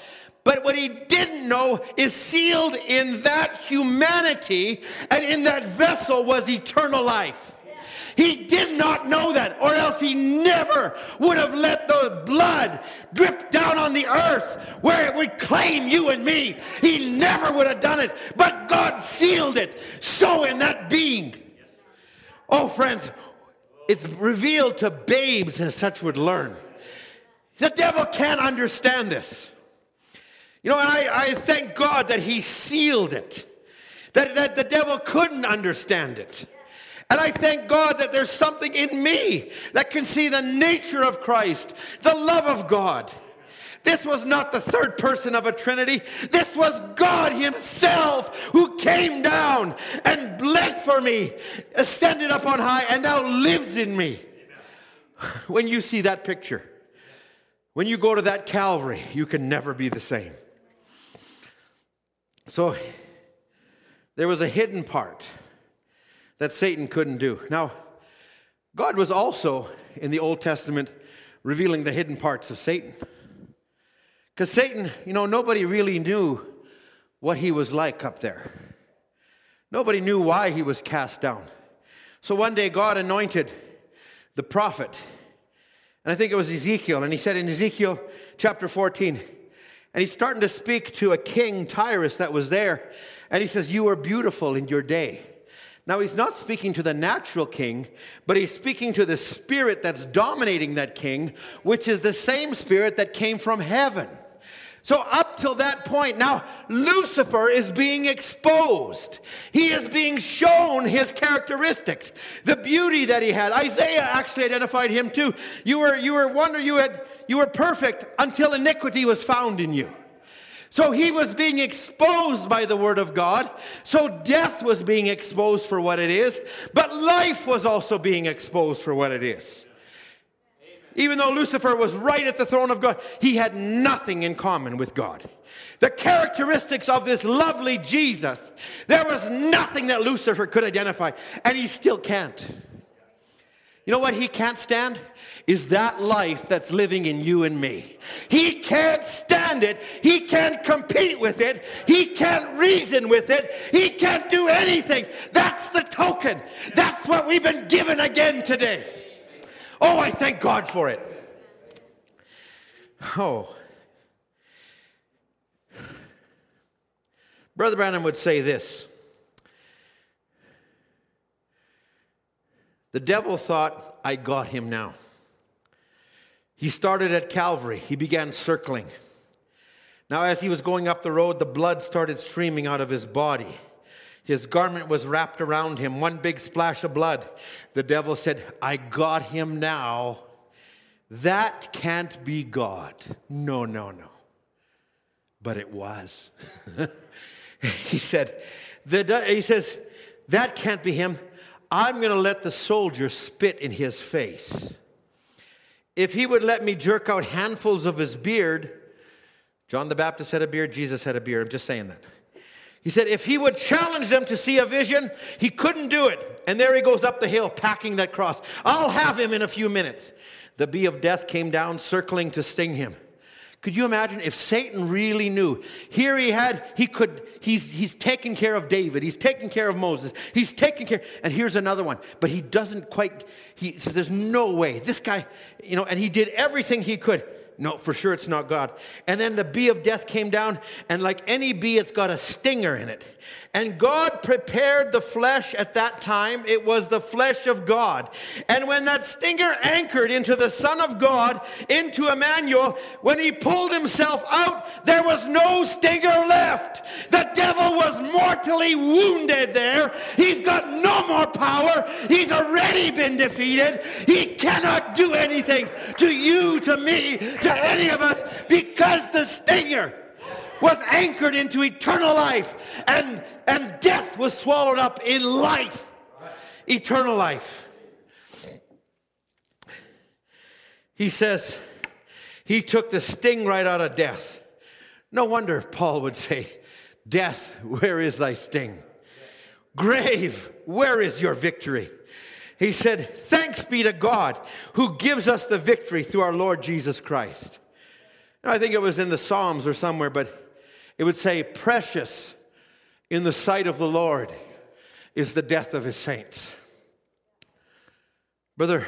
But what he didn't know is sealed in that humanity, and in that vessel was eternal life. He did not know that, or else he never would have let the blood drip down on the earth where it would claim you and me. He never would have done it, but God sealed it so in that being. Oh, friends, it's revealed to babes as such would learn. The devil can't understand this. You know, I, I thank God that he sealed it, that, that the devil couldn't understand it. And I thank God that there's something in me that can see the nature of Christ, the love of God. This was not the third person of a Trinity. This was God himself who came down and bled for me, ascended up on high, and now lives in me. When you see that picture, when you go to that Calvary, you can never be the same. So there was a hidden part that Satan couldn't do. Now, God was also, in the Old Testament, revealing the hidden parts of Satan. Because Satan, you know, nobody really knew what he was like up there. Nobody knew why he was cast down. So one day God anointed the prophet, and I think it was Ezekiel, and he said in Ezekiel chapter fourteen, and he's starting to speak to a king, Tyrus, that was there, and he says, "You were beautiful in your day." Now, he's not speaking to the natural king, but he's speaking to the spirit that's dominating that king, which is the same spirit that came from heaven. So up till that point, now, Lucifer is being exposed. He is being shown his characteristics, the beauty that he had. Isaiah actually identified him too. You were, you were wonder, you had... you were perfect until iniquity was found in you. So he was being exposed by the word of God. So death was being exposed for what it is. But life was also being exposed for what it is. Amen. Even though Lucifer was right at the throne of God, he had nothing in common with God. The characteristics of this lovely Jesus, there was nothing that Lucifer could identify. And he still can't. You know what he can't stand? Is that life that's living in you and me. He can't stand it. He can't compete with it. He can't reason with it. He can't do anything. That's the token. That's what we've been given again today. Oh, I thank God for it. Oh. Brother Branham would say this. The devil thought, I got him now. He started at Calvary. He began circling. Now as he was going up the road, the blood started streaming out of his body. His garment was wrapped around him, one big splash of blood. The devil said, I got him now. That can't be God. No, no, no. But it was. He said, the, he says, that can't be him. I'm going to let the soldier spit in his face. If he would let me jerk out handfuls of his beard, John the Baptist had a beard, Jesus had a beard, I'm just saying that. He said if he would challenge them to see a vision, he couldn't do it. And there he goes up the hill, packing that cross. I'll have him in a few minutes. The bee of death came down, circling to sting him. Could you imagine if Satan really knew? Here he had, he could, he's he's taken care of David. He's taken care of Moses. He's taken care, and here's another one. But he doesn't quite, he says, there's no way. This guy, you know, and he did everything he could. No, for sure it's not God. And then the bee of death came down, and like any bee, it's got a stinger in it. And God prepared the flesh at that time. It was the flesh of God. And when that stinger anchored into the Son of God, into Emmanuel, when he pulled himself out, there was no stinger left. The devil was mortally wounded there. He's got no more power. He's already been defeated. He cannot do anything to you, to me, to any of us, because the stinger was anchored into eternal life, and, and death was swallowed up in life, eternal life. He says, he took the sting right out of death. No wonder Paul would say, death, where is thy sting? Grave, where is your victory? He said, thanks be to God who gives us the victory through our Lord Jesus Christ. And I think it was in the Psalms or somewhere, but it would say, precious in the sight of the Lord is the death of his saints. Brother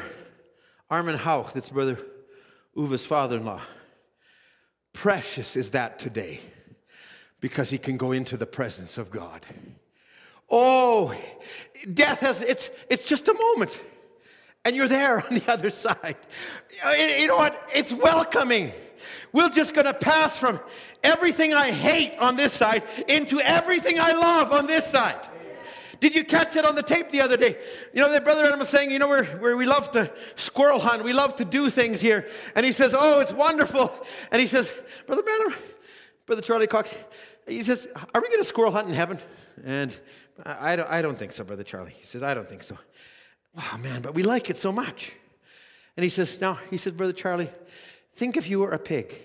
Armin Hauch, that's Brother Uwe's father-in-law, precious is that today because he can go into the presence of God. Oh, death has, it's it's just a moment. And you're there on the other side. You know what? It's welcoming. We're just going to pass from everything I hate on this side into everything I love on this side. Did you catch it on the tape the other day? You know, the Brother Adam was saying, you know, we're, we're, we love to squirrel hunt. We love to do things here. And he says, oh, it's wonderful. And he says, Brother Branham, Brother Charlie Cox, he says, are we going to squirrel hunt in heaven? And I don't, I don't think so, Brother Charlie. He says, I don't think so. Oh, man, but we like it so much. And he says, no, he said, Brother Charlie, think if you were a pig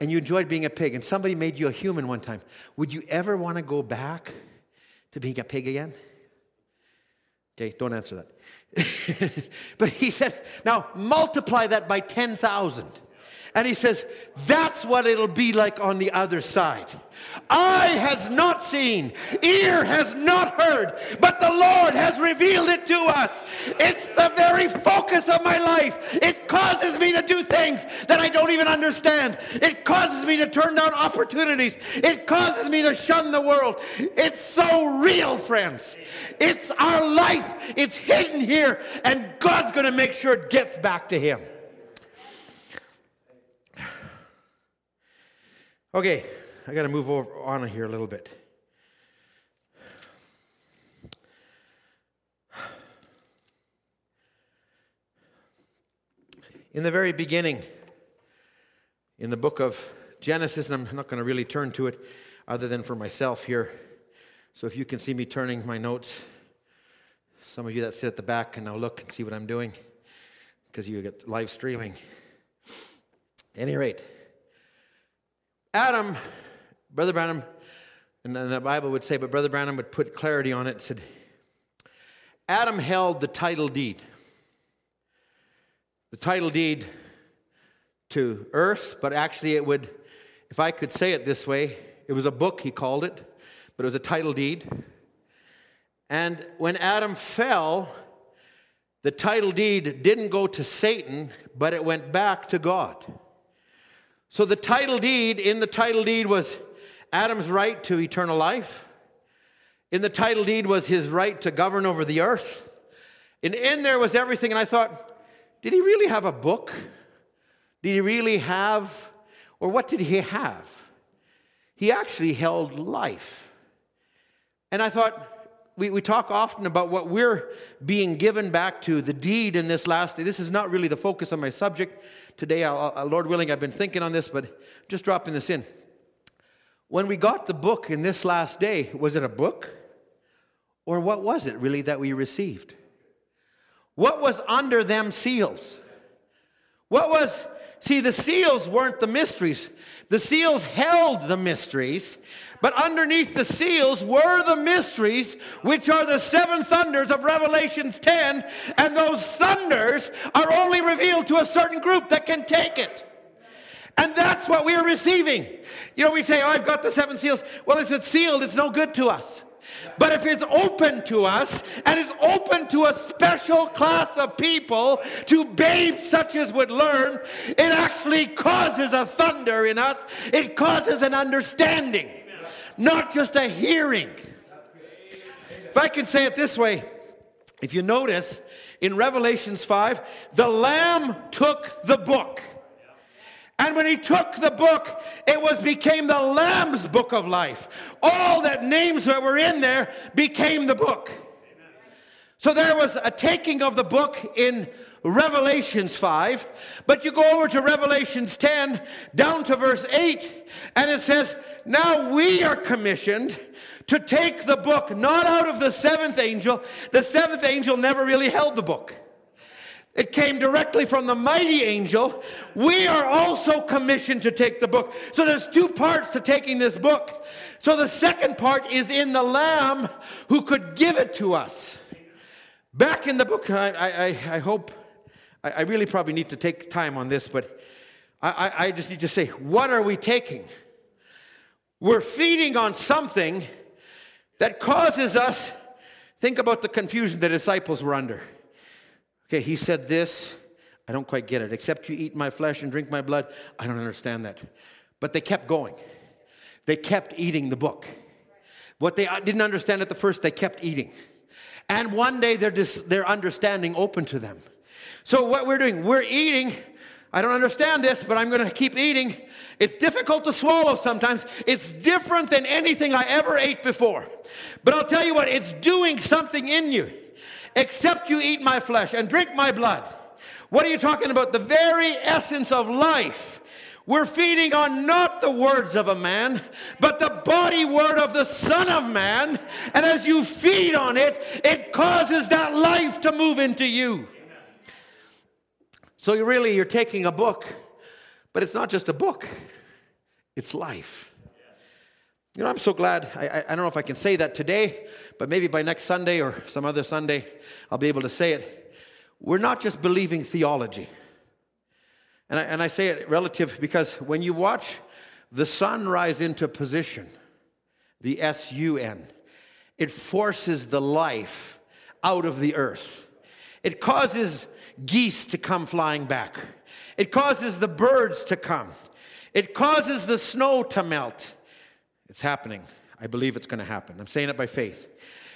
and you enjoyed being a pig and somebody made you a human one time, would you ever want to go back to being a pig again? Okay, don't answer that. But he said, now multiply that by ten thousand. And he says, that's what it'll be like on the other side. Eye has not seen, ear has not heard, but the Lord has revealed it to us. It's the very focus of my life. It causes me to do things that I don't even understand. It causes me to turn down opportunities. It causes me to shun the world. It's so real, friends. It's our life. It's hidden here, and God's going to make sure it gets back to him. Okay, I got to move over on here a little bit. In the very beginning, in the book of Genesis, and I'm not going to really turn to it other than for myself here. So if you can see me turning my notes, some of you that sit at the back can now look and see what I'm doing because you get live streaming. At any rate, Adam, Brother Branham, and the Bible would say, but Brother Branham would put clarity on it, said, Adam held the title deed. The title deed to earth, but actually it would, if I could say it this way, it was a book, he called it, but it was a title deed. And when Adam fell, the title deed didn't go to Satan, but it went back to God. So the title deed, in the title deed was Adam's right to eternal life. In the title deed was his right to govern over the earth. And in there was everything. And I thought, did he really have a book? Did he really have, or what did he have? He actually held life. And I thought, we, we talk often about what we're being given back to, the deed in this last day. This is not really the focus of my subject today. I'll, I'll, Lord willing, I've been thinking on this, but just dropping this in. When we got the book in this last day, was it a book? Or what was it really that we received? What was under them seals? What was, see, the seals weren't the mysteries. The seals held the mysteries, but underneath the seals were the mysteries, which are the seven thunders of Revelation ten, and those thunders are only revealed to a certain group that can take it. And that's what we're receiving. You know, we say, oh, I've got the seven seals. Well, if it's sealed, it's no good to us. But if it's open to us, and it's open to a special class of people, to babes such as would learn, it actually causes a thunder in us. It causes an understanding, not just a hearing. If I can say it this way, if you notice, in Revelation five, the Lamb took the book. And when he took the book, it was became the Lamb's book of life. All that names that were in there became the book. Amen. So there was a taking of the book in Revelations five. But you go over to Revelations ten, down to verse eight, and it says, now we are commissioned to take the book, not out of the seventh angel. The seventh angel never really held the book. It came directly from the mighty angel. We are also commissioned to take the book. So there's two parts to taking this book. So the second part is in the Lamb who could give it to us. Back in the book, I, I, I hope, I, I really probably need to take time on this, but I, I, I just need to say, what are we taking? We're feeding on something that causes us, think about the confusion the disciples were under. Okay, he said this, I don't quite get it. Except you eat my flesh and drink my blood, I don't understand that. But they kept going. They kept eating the book. What they didn't understand at the first, they kept eating. And one day their, dis- their understanding opened to them. So what we're doing, we're eating. I don't understand this, but I'm going to keep eating. It's difficult to swallow sometimes. It's different than anything I ever ate before. But I'll tell you what, it's doing something in you. Except you eat my flesh and drink my blood. What are you talking about? The very essence of life. We're feeding on not the words of a man, but the body word of the Son of Man. And as you feed on it, it causes that life to move into you. So you really, you're taking a book, but it's not just a book. It's life. You know, I'm so glad, I, I, I don't know if I can say that today, but maybe by next Sunday or some other Sunday, I'll be able to say it. We're not just believing theology. And I, and I say it relative because when you watch the sun rise into position, the S U N, it forces the life out of the earth. It causes geese to come flying back. It causes the birds to come. It causes the snow to melt. It's happening. I believe it's going to happen. I'm saying it by faith.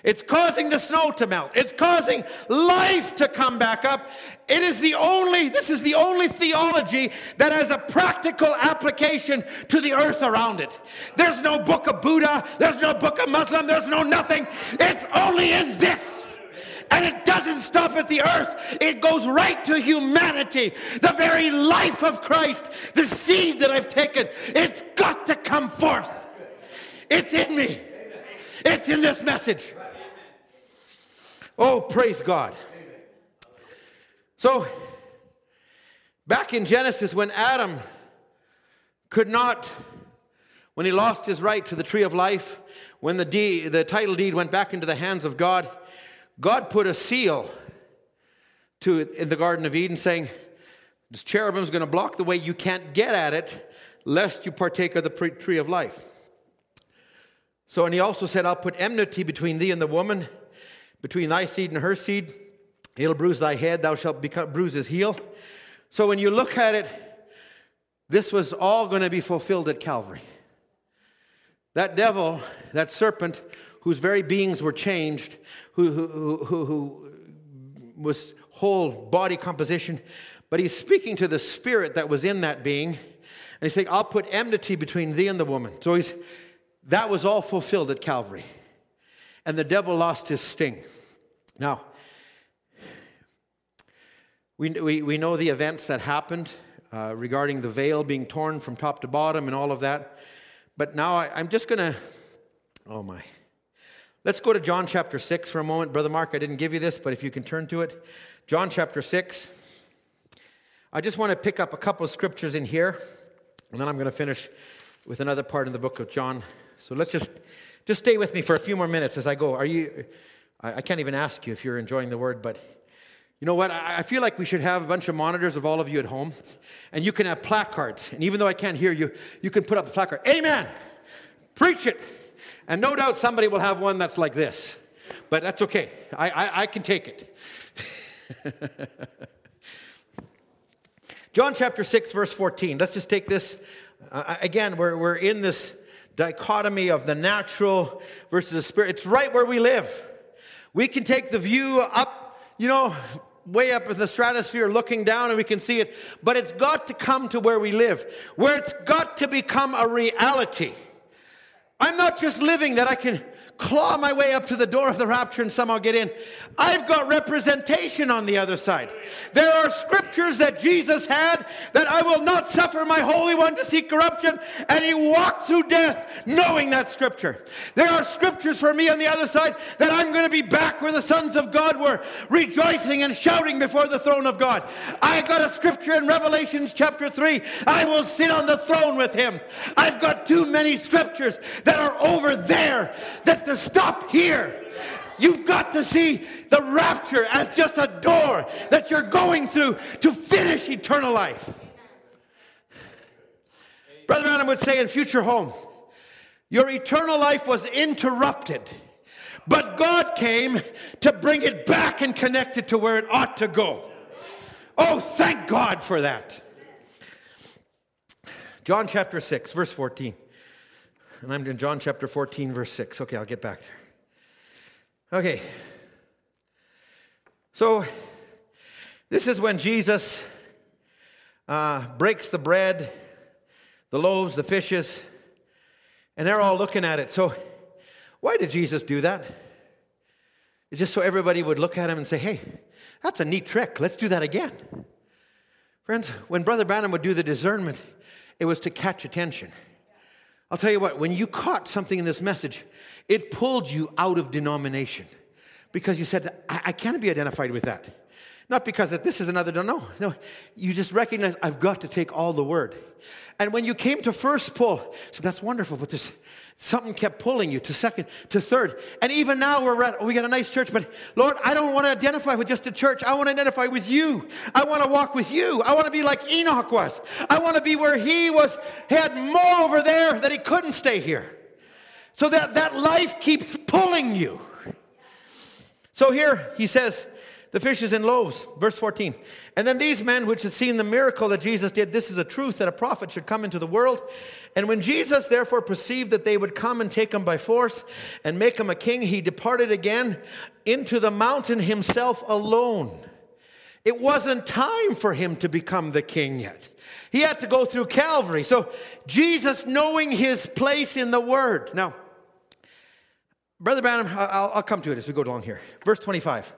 It's causing the snow to melt. It's causing life to come back up. It is the only, this is the only theology that has a practical application to the earth around it. There's no book of Buddha. There's no book of Muslim. There's no nothing. It's only in this. And it doesn't stop at the earth. It goes right to humanity. The very life of Christ, the seed that I've taken, it's got to come forth. It's in me. It's in this message. Oh, praise God. So, back in Genesis, when Adam could not, when he lost his right to the tree of life, when the deed, the title deed went back into the hands of God, God put a seal to in the Garden of Eden saying, this cherubim's going to block the way, you can't get at it, lest you partake of the tree of life. So, and he also said, I'll put enmity between thee and the woman, between thy seed and her seed. He'll bruise thy head, thou shalt bruise his heel. So when you look at it, this was all going to be fulfilled at Calvary. That devil, that serpent, whose very beings were changed, who, who, who, who was whole body composition, but he's speaking to the spirit that was in that being, and he's saying, I'll put enmity between thee and the woman. So he's that was all fulfilled at Calvary. And the devil lost his sting. Now, we we, we know the events that happened uh, regarding the veil being torn from top to bottom and all of that. But now I, I'm just going to, oh my. Let's go to John chapter six for a moment. Brother Mark, I didn't give you this, but if you can turn to it. John chapter six. I just want to pick up a couple of scriptures in here, and then I'm going to finish with another part in the book of John. So let's just just stay with me for a few more minutes as I go. Are you? I, I can't even ask you if you're enjoying the word, but you know what? I, I feel like we should have a bunch of monitors of all of you at home, and you can have placards. And even though I can't hear you, you can put up a placard. Amen. Preach it. And no doubt somebody will have one that's like this, but that's okay. I I, I can take it. John chapter six, verse fourteen. Let's just take this. Uh, again, we're we're in this dichotomy of the natural versus the spirit. It's right where we live. We can take the view up, you know, way up in the stratosphere, looking down, and we can see it. But it's got to come to where we live, where it's got to become a reality. I'm not just living that I can claw my way up to the door of the rapture and somehow get in. I've got representation on the other side. There are scriptures that Jesus had that I will not suffer my Holy One to see corruption, and he walked through death knowing that scripture. There are scriptures for me on the other side that I'm going to be back where the sons of God were, rejoicing and shouting before the throne of God. I got a scripture in Revelation chapter three, I will sit on the throne with him. I've got too many scriptures that are over there that to stop here. You've got to see the rapture as just a door that you're going through to finish eternal life. Amen. Brother Adam would say in Future Home, your eternal life was interrupted, but God came to bring it back and connect it to where it ought to go. Oh, thank God for that. John chapter six, verse fourteen. And I'm in John chapter fourteen, verse six. Okay, I'll get back there. Okay. So, this is when Jesus uh, breaks the bread, the loaves, the fishes, and they're all looking at it. So, why did Jesus do that? It's just so everybody would look at him and say, hey, that's a neat trick. Let's do that again. Friends, when Brother Branham would do the discernment, it was to catch attention. I'll tell you what, when you caught something in this message, it pulled you out of denomination because you said, I, I can't be identified with that. Not because that this is another, no, no. You just recognize, I've got to take all the word. And when you came to first pull, so that's wonderful, but there's something kept pulling you to second, to third. And even now we're at, we got a nice church, but Lord, I don't want to identify with just a church. I want to identify with you. I want to walk with you. I want to be like Enoch was. I want to be where he was, he had more over there that he couldn't stay here. So that, that life keeps pulling you. So here he says, the fishes and loaves, verse fourteen. And then these men which had seen the miracle that Jesus did, this is a truth that a prophet should come into the world. And when Jesus therefore perceived that they would come and take him by force and make him a king, he departed again into the mountain himself alone. It wasn't time for him to become the king yet. He had to go through Calvary. So Jesus knowing his place in the word. Now, Brother Branham, I'll, I'll come to it as we go along here. Verse twenty-five.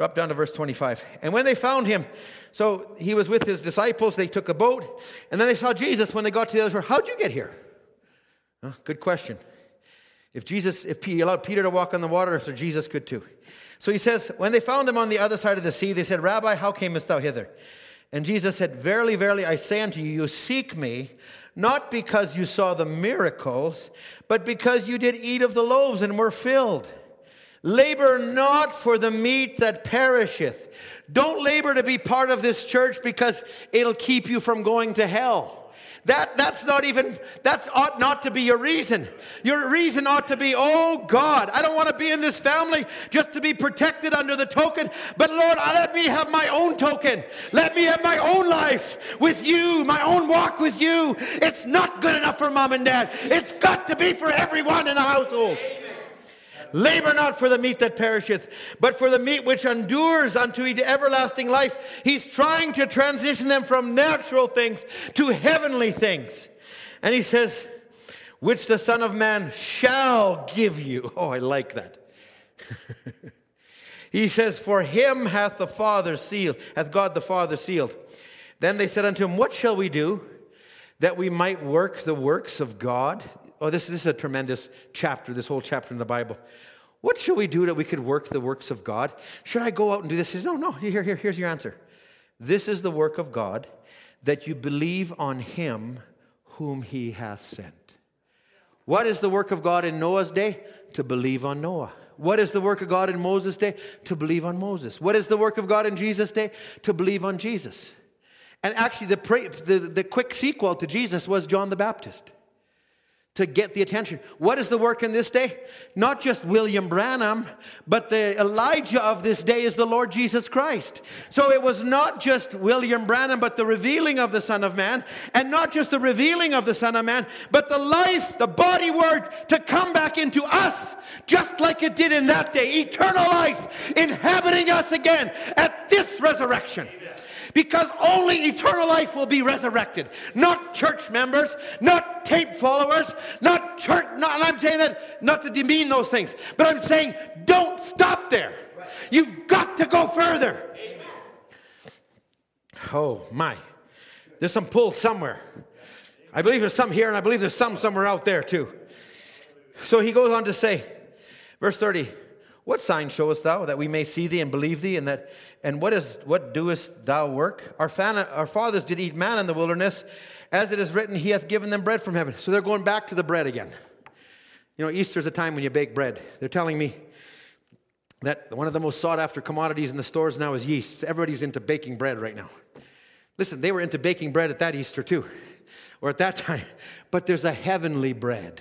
Drop down to verse twenty-five. And when they found him, so he was with his disciples, they took a boat, and then they saw Jesus when they got to the other shore. How'd you get here? Huh? Good question. If Jesus, if he allowed Peter to walk on the water, so Jesus could too. So he says, when they found him on the other side of the sea, they said, Rabbi, how camest thou hither? And Jesus said, Verily, verily, I say unto you, you seek me, not because you saw the miracles, but because you did eat of the loaves and were filled. Labor not for the meat that perisheth. Don't labor to be part of this church because it'll keep you from going to hell. That that's not even, that ought not to be your reason. Your reason ought to be, oh God, I don't want to be in this family just to be protected under the token, but Lord, let me have my own token. Let me have my own life with you, my own walk with you. It's not good enough for mom and dad. It's got to be for everyone in the household. Amen. Labor not for the meat that perisheth, but for the meat which endures unto everlasting life. He's trying to transition them from natural things to heavenly things. And he says, which the Son of Man shall give you. Oh, I like that. He says, for him hath the Father sealed, hath God the Father sealed. Then they said unto him, what shall we do that we might work the works of God? Oh, this, this is a tremendous chapter, this whole chapter in the Bible. What shall we do that we could work the works of God? Should I go out and do this? He says, no, no, here, here, here's your answer. This is the work of God, that you believe on him whom he hath sent. What is the work of God in Noah's day? To believe on Noah. What is the work of God in Moses' day? To believe on Moses. What is the work of God in Jesus' day? To believe on Jesus. And actually, the, pre, the, the quick sequel to Jesus was John the Baptist. To get the attention. What is the work in this day? Not just William Branham, but the Elijah of this day is the Lord Jesus Christ. So it was not just William Branham, but the revealing of the Son of Man, and not just the revealing of the Son of Man, but the life, the body word to come back into us, just like it did in that day. Eternal life inhabiting us again at this resurrection. Because only eternal life will be resurrected. Not church members, not tape followers, not church, not, and I'm saying that not to demean those things, but I'm saying don't stop there. You've got to go further. Amen. Oh my, there's some pull somewhere. I believe there's some here and I believe there's some somewhere out there too. So he goes on to say, verse thirty, what sign showest thou that we may see thee and believe thee? And that, and what is what doest thou work? Our, fan, our fathers did eat manna in the wilderness, as it is written, he hath given them bread from heaven. So they're going back to the bread again. You know, Easter's a time when you bake bread. They're telling me that one of the most sought after commodities in the stores now is yeast. Everybody's into baking bread right now. Listen, they were into baking bread at that Easter too, or at that time. But there's a heavenly bread.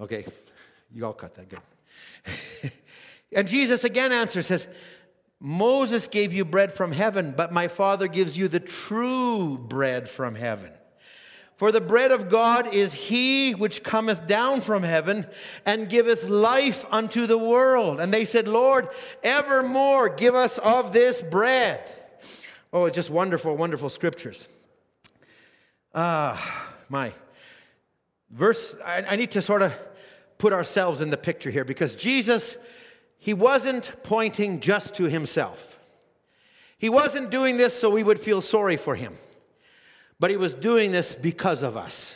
Okay, you all cut that, good. And Jesus again answers, says, Moses gave you bread from heaven, but my Father gives you the true bread from heaven. For the bread of God is he which cometh down from heaven and giveth life unto the world. And they said, Lord, evermore give us of this bread. Oh, it's just wonderful, wonderful scriptures. Ah, my. Verse, I, I need to sort of put ourselves in the picture here, because Jesus, he wasn't pointing just to himself. He wasn't doing this so we would feel sorry for him, but he was doing this because of us,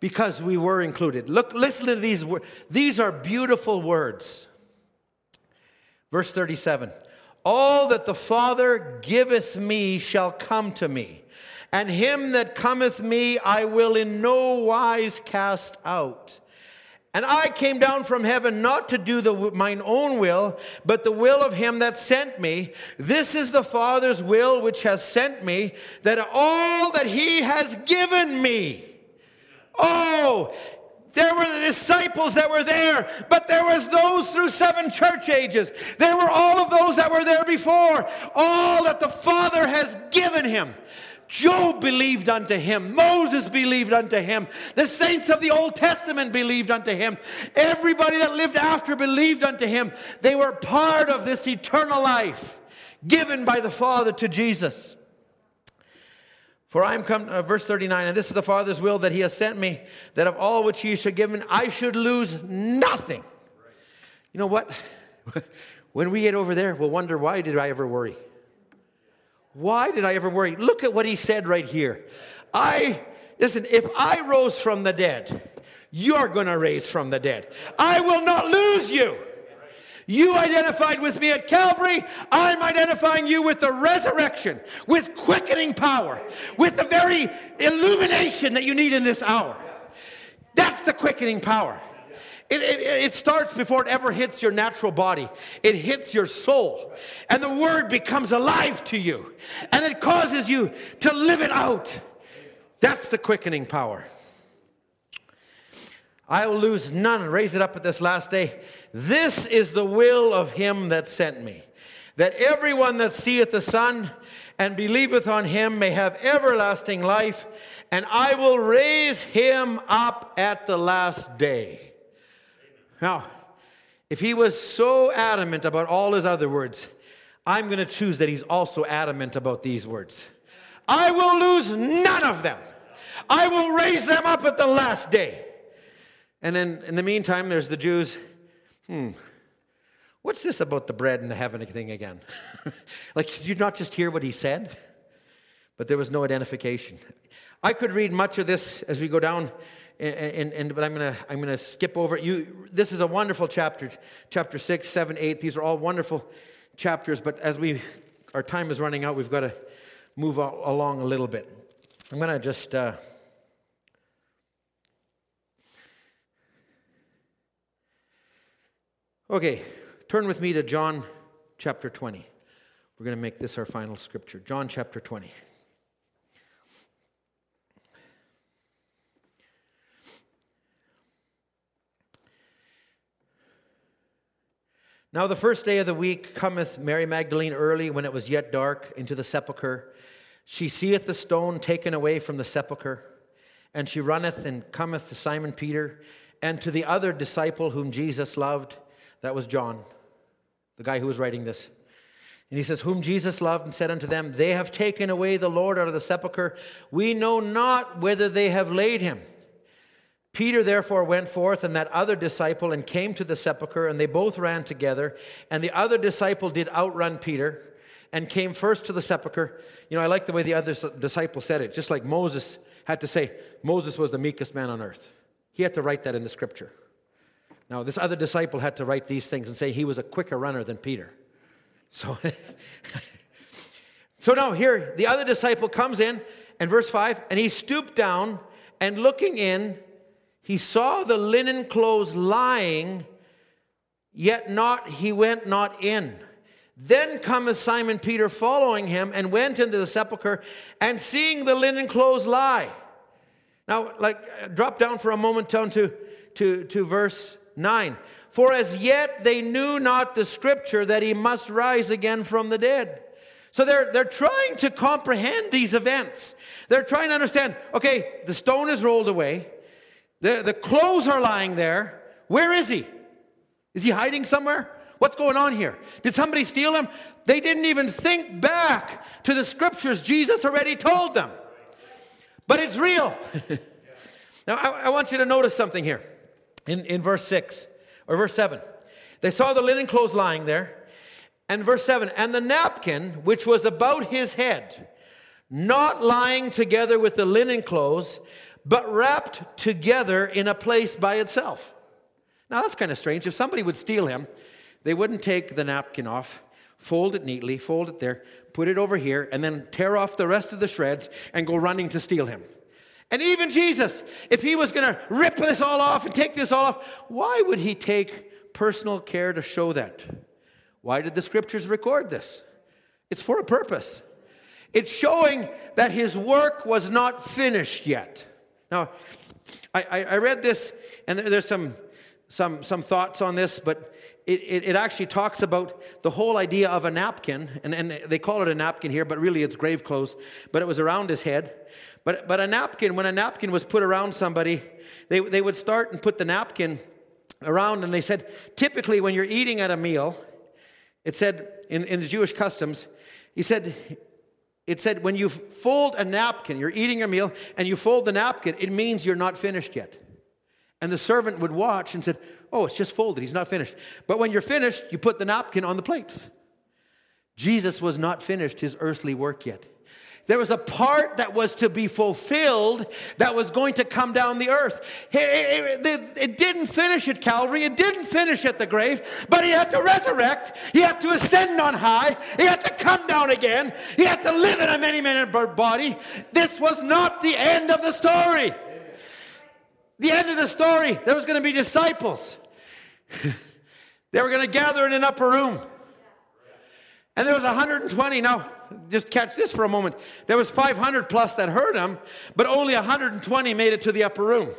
because we were included. Look, listen to these words. These are beautiful words. Verse thirty-seven, all that the Father giveth me shall come to me, and him that cometh me I will in no wise cast out. And I came down from heaven not to do the, mine own will, but the will of him that sent me. This is the Father's will which has sent me, that all that he has given me. Oh, there were the disciples that were there, but there was those through seven church ages. There were all of those that were there before. All that the Father has given him. Job believed unto him. Moses believed unto him. The saints of the Old Testament believed unto him. Everybody that lived after believed unto him. They were part of this eternal life given by the Father to Jesus. For I am come, uh, verse thirty-nine, and this is the Father's will that he has sent me, that of all which he should give me, I should lose nothing. You know what? When we get over there, we'll wonder, why did I ever worry? Why did I ever worry? Look at what he said right here. I, listen, if I rose from the dead, you're going to raise from the dead. I will not lose you. You identified with me at Calvary. I'm identifying you with the resurrection, with quickening power, with the very illumination that you need in this hour. That's the quickening power. It, it, it starts before it ever hits your natural body. It hits your soul. And the word becomes alive to you. And it causes you to live it out. That's the quickening power. I will lose none and raise it up at this last day. This is the will of him that sent me, that everyone that seeth the Son and believeth on him may have everlasting life, and I will raise him up at the last day. Now, if he was so adamant about all his other words, I'm going to choose that he's also adamant about these words. I will lose none of them. I will raise them up at the last day. And then in the meantime, there's the Jews. Hmm, what's this about the bread and the heaven thing again? Like, did you not just hear what he said? But there was no identification. I could read much of this as we go down, and, and but I'm gonna I'm gonna skip over it. You, this is a wonderful chapter, chapter six, seven, eight. These are all wonderful chapters. But as we, our time is running out, we've got to move along a little bit. I'm gonna just. Uh, Okay, turn with me to John chapter twenty. We're going to make this our final scripture. John chapter twenty. Now the first day of the week cometh Mary Magdalene early, when it was yet dark, into the sepulchre. She seeth the stone taken away from the sepulchre, and she runneth and cometh to Simon Peter and to the other disciple whom Jesus loved. That was John, the guy who was writing this. And he says, whom Jesus loved, and said unto them, they have taken away the Lord out of the sepulchre. We know not whither they have laid him. Peter therefore went forth, and that other disciple, and came to the sepulchre, and they both ran together. And the other disciple did outrun Peter, and came first to the sepulchre. You know, I like the way the other disciple said it, just like Moses had to say, Moses was the meekest man on earth. He had to write that in the scripture. Now, this other disciple had to write these things and say he was a quicker runner than Peter. So, so now here, the other disciple comes in, and verse five, and he stooped down, and looking in, he saw the linen clothes lying, yet not he went not in. Then cometh Simon Peter following him, and went into the sepulchre, and seeing the linen clothes lie. Now, like, drop down for a moment down to, to, to verse nine. For as yet they knew not the scripture, that he must rise again from the dead. So they're they're trying to comprehend these events. They're trying to understand, okay, the stone is rolled away. The, the clothes are lying there. Where is he? Is he hiding somewhere? What's going on here? Did somebody steal him? They didn't even think back to the scriptures Jesus already told them. But it's real. Now, I, I want you to notice something here. In, in verse six, or verse seven, they saw the linen clothes lying there. And verse seven, and the napkin, which was about his head, not lying together with the linen clothes, but wrapped together in a place by itself. Now, that's kind of strange. If somebody would steal him, they wouldn't take the napkin off, fold it neatly, fold it there, put it over here, and then tear off the rest of the shreds and go running to steal him. And even Jesus, if he was going to rip this all off and take this all off, why would he take personal care to show that? Why did the scriptures record this? It's for a purpose. It's showing that his work was not finished yet. Now, I, I, I read this, and there's some some some thoughts on this, but it, it, it actually talks about the whole idea of a napkin, and, and they call it a napkin here, but really it's grave clothes, but it was around his head. But but a napkin, when a napkin was put around somebody, they, they would start and put the napkin around, and they said, typically when you're eating at a meal, it said, in, in the Jewish customs, he said, it said when you fold a napkin, you're eating a meal, and you fold the napkin, it means you're not finished yet. And the servant would watch and said, oh, it's just folded. He's not finished. But when you're finished, you put the napkin on the plate. Jesus was not finished his earthly work yet. There was a part that was to be fulfilled that was going to come down the earth. It didn't finish at Calvary. It didn't finish at the grave. But he had to resurrect. He had to ascend on high. He had to come down again. He had to live in a many-minute body. This was not the end of the story. The end of the story, there was going to be disciples. They were going to gather in an upper room. And there was one hundred twenty. Now, just catch this for a moment. There was five hundred plus that heard him, but only one hundred twenty made it to the upper room.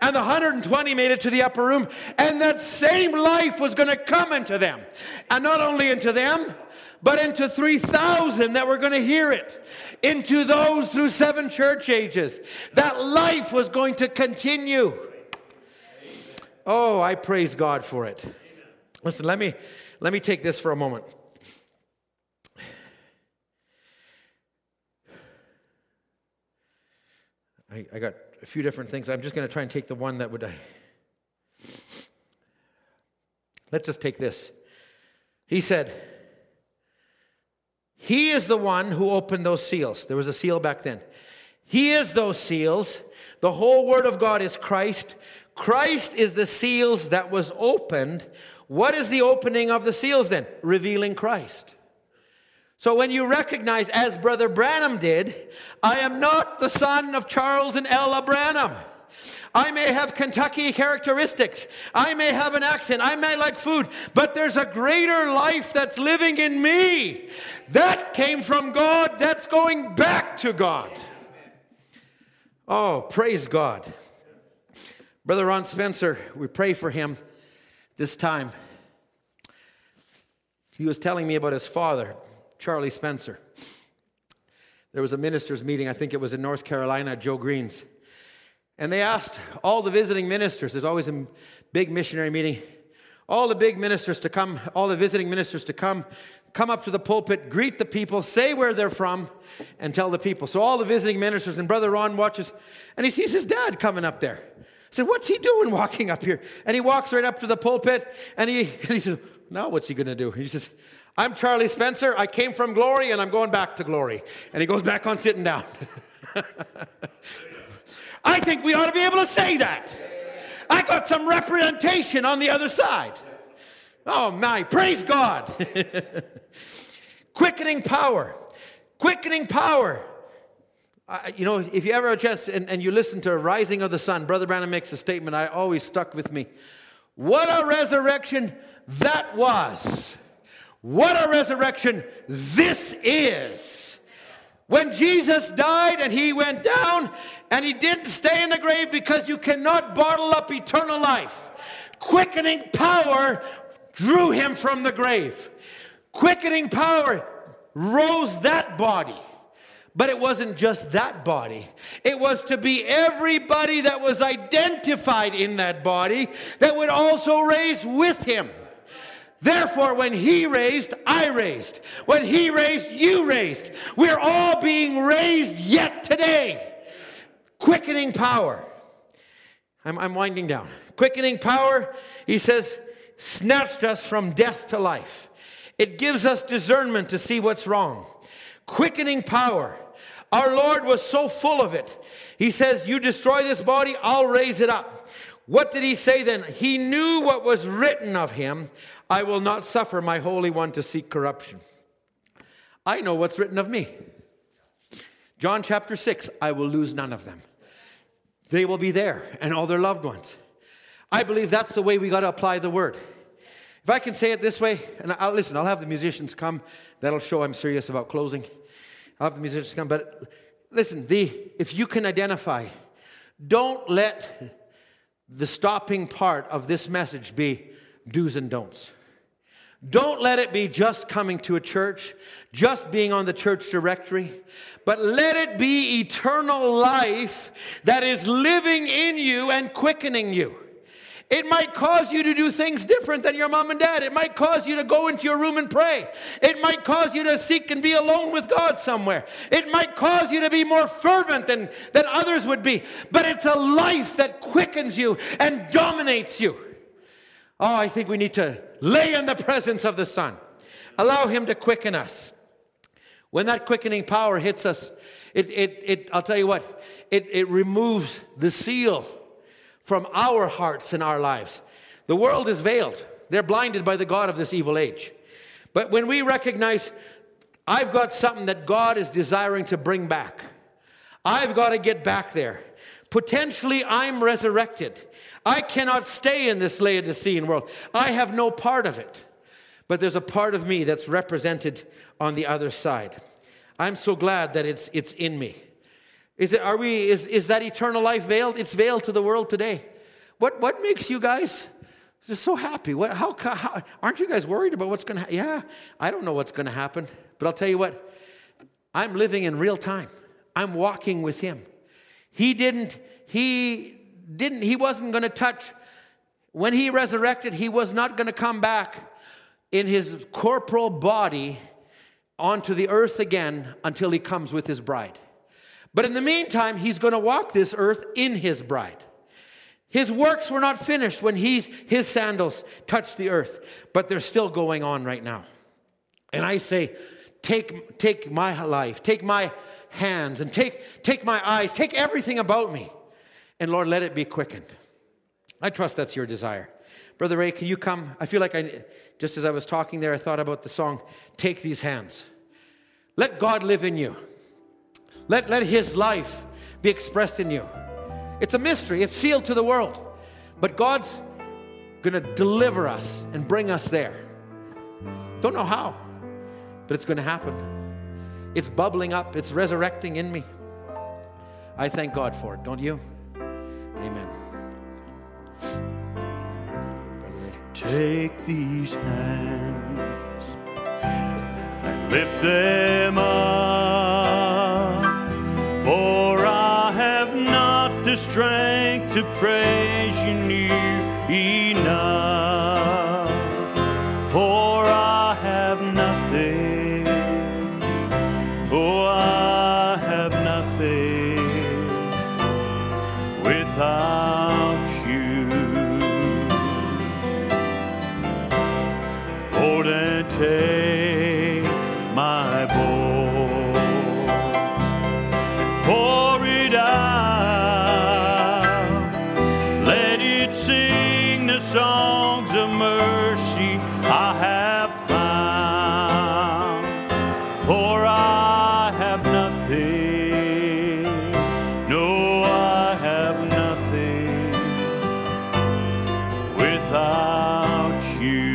And the one hundred twenty made it to the upper room, and that same life was going to come into them. And not only into them, but into three thousand that were going to hear it, into those through seven church ages. That life was going to continue. Oh, I praise God for it. Listen, let me let me take this for a moment. I, I got a few different things. I'm just going to try and take the one that would... I... Let's just take this. He said... He is the one who opened those seals. There was a seal back then. He is those seals. The whole Word of God is Christ. Christ is the seals that was opened. What is the opening of the seals then? Revealing Christ. So when you recognize, as Brother Branham did, I am not the son of Charles and Ella Branham. I may have Kentucky characteristics. I may have an accent. I may like food. But there's a greater life that's living in me. That came from God. That's going back to God. Oh, praise God. Brother Ron Spencer, we pray for him this time. He was telling me about his father, Charlie Spencer. There was a ministers' meeting. I think it was in North Carolina at Joe Green's. And they asked all the visiting ministers, there's always a big missionary meeting, all the big ministers to come, all the visiting ministers to come, come up to the pulpit, greet the people, say where they're from, and tell the people. So all the visiting ministers, and Brother Ron watches, and he sees his dad coming up there. He said, what's he doing walking up here? And he walks right up to the pulpit, and he, and he says, now what's he going to do? He says, I'm Charlie Spencer, I came from glory, and I'm going back to glory. And he goes back on sitting down. I think we ought to be able to say that. I got some representation on the other side. Oh my, praise God. Quickening power. Quickening power. Uh, you know, if you ever have a chance and, and you listen to Rising of the Sun, Brother Branham makes a statement I always stuck with me. What a resurrection that was. What a resurrection this is. When Jesus died and he went down and he didn't stay in the grave because you cannot bottle up eternal life. Quickening power drew him from the grave. Quickening power rose that body. But it wasn't just that body. It was to be everybody that was identified in that body that would also raise with him. Therefore, when he raised, I raised. When he raised, you raised. We're all being raised yet today. Quickening power. I'm, I'm winding down. Quickening power, he says, snatched us from death to life. It gives us discernment to see what's wrong. Quickening power. Our Lord was so full of it. He says, you destroy this body, I'll raise it up. What did he say then? He knew what was written of him. I will not suffer my Holy One to seek corruption. I know what's written of me. John chapter six, I will lose none of them. They will be there and all their loved ones. I believe that's the way we got to apply the word. If I can say it this way, and I'll listen, I'll have the musicians come. That'll show I'm serious about closing. I'll have the musicians come. But listen, the if you can identify, don't let the stopping part of this message be do's and don'ts. Don't let it be just coming to a church, just being on the church directory, but let it be eternal life that is living in you and quickening you. It might cause you to do things different than your mom and dad. It might cause you to go into your room and pray. It might cause you to seek and be alone with God somewhere. It might cause you to be more fervent than, than others would be. But it's a life that quickens you and dominates you. Oh, I think we need to lay in the presence of the Son. Allow Him to quicken us. When that quickening power hits us, it, it, it I'll tell you what, it, it removes the seal from our hearts and our lives. The world is veiled. They're blinded by the God of this evil age. But when we recognize, I've got something that God is desiring to bring back. I've got to get back there. Potentially, I'm resurrected. I cannot stay in this Laodicean world. I have no part of it. But there's a part of me that's represented on the other side. I'm so glad that it's it's in me. Is it? Are we? Is is that eternal life veiled? It's veiled to the world today. What what makes you guys just so happy? What? How? how aren't you guys worried about what's going to happen? Yeah, I don't know what's going to happen. But I'll tell you what. I'm living in real time. I'm walking with Him. He didn't. He didn't. He wasn't going to touch. When He resurrected, He was not going to come back in His corporal body onto the earth again until He comes with His bride. But in the meantime, He's going to walk this earth in His bride. His works were not finished when he's, His sandals touched the earth, but they're still going on right now. And I say, take, take my life, take my hands, and take, take my eyes, take everything about me, and Lord, let it be quickened. I trust that's your desire. Brother Ray, can you come? I feel like I, just as I was talking there, I thought about the song, Take These Hands. Let God live in you. Let, let His life be expressed in you. It's a mystery. It's sealed to the world. But God's going to deliver us and bring us there. Don't know how, but it's going to happen. It's bubbling up. It's resurrecting in me. I thank God for it. Don't you? Amen. Take these hands and lift them up, for I have not the strength to praise you near enough, for I have nothing, oh, I have nothing without. Take my bowl and pour it out. Let it sing the songs of mercy I have found. For I have nothing, no, I have nothing without you.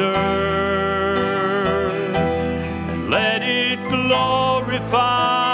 Earth, and let it glorify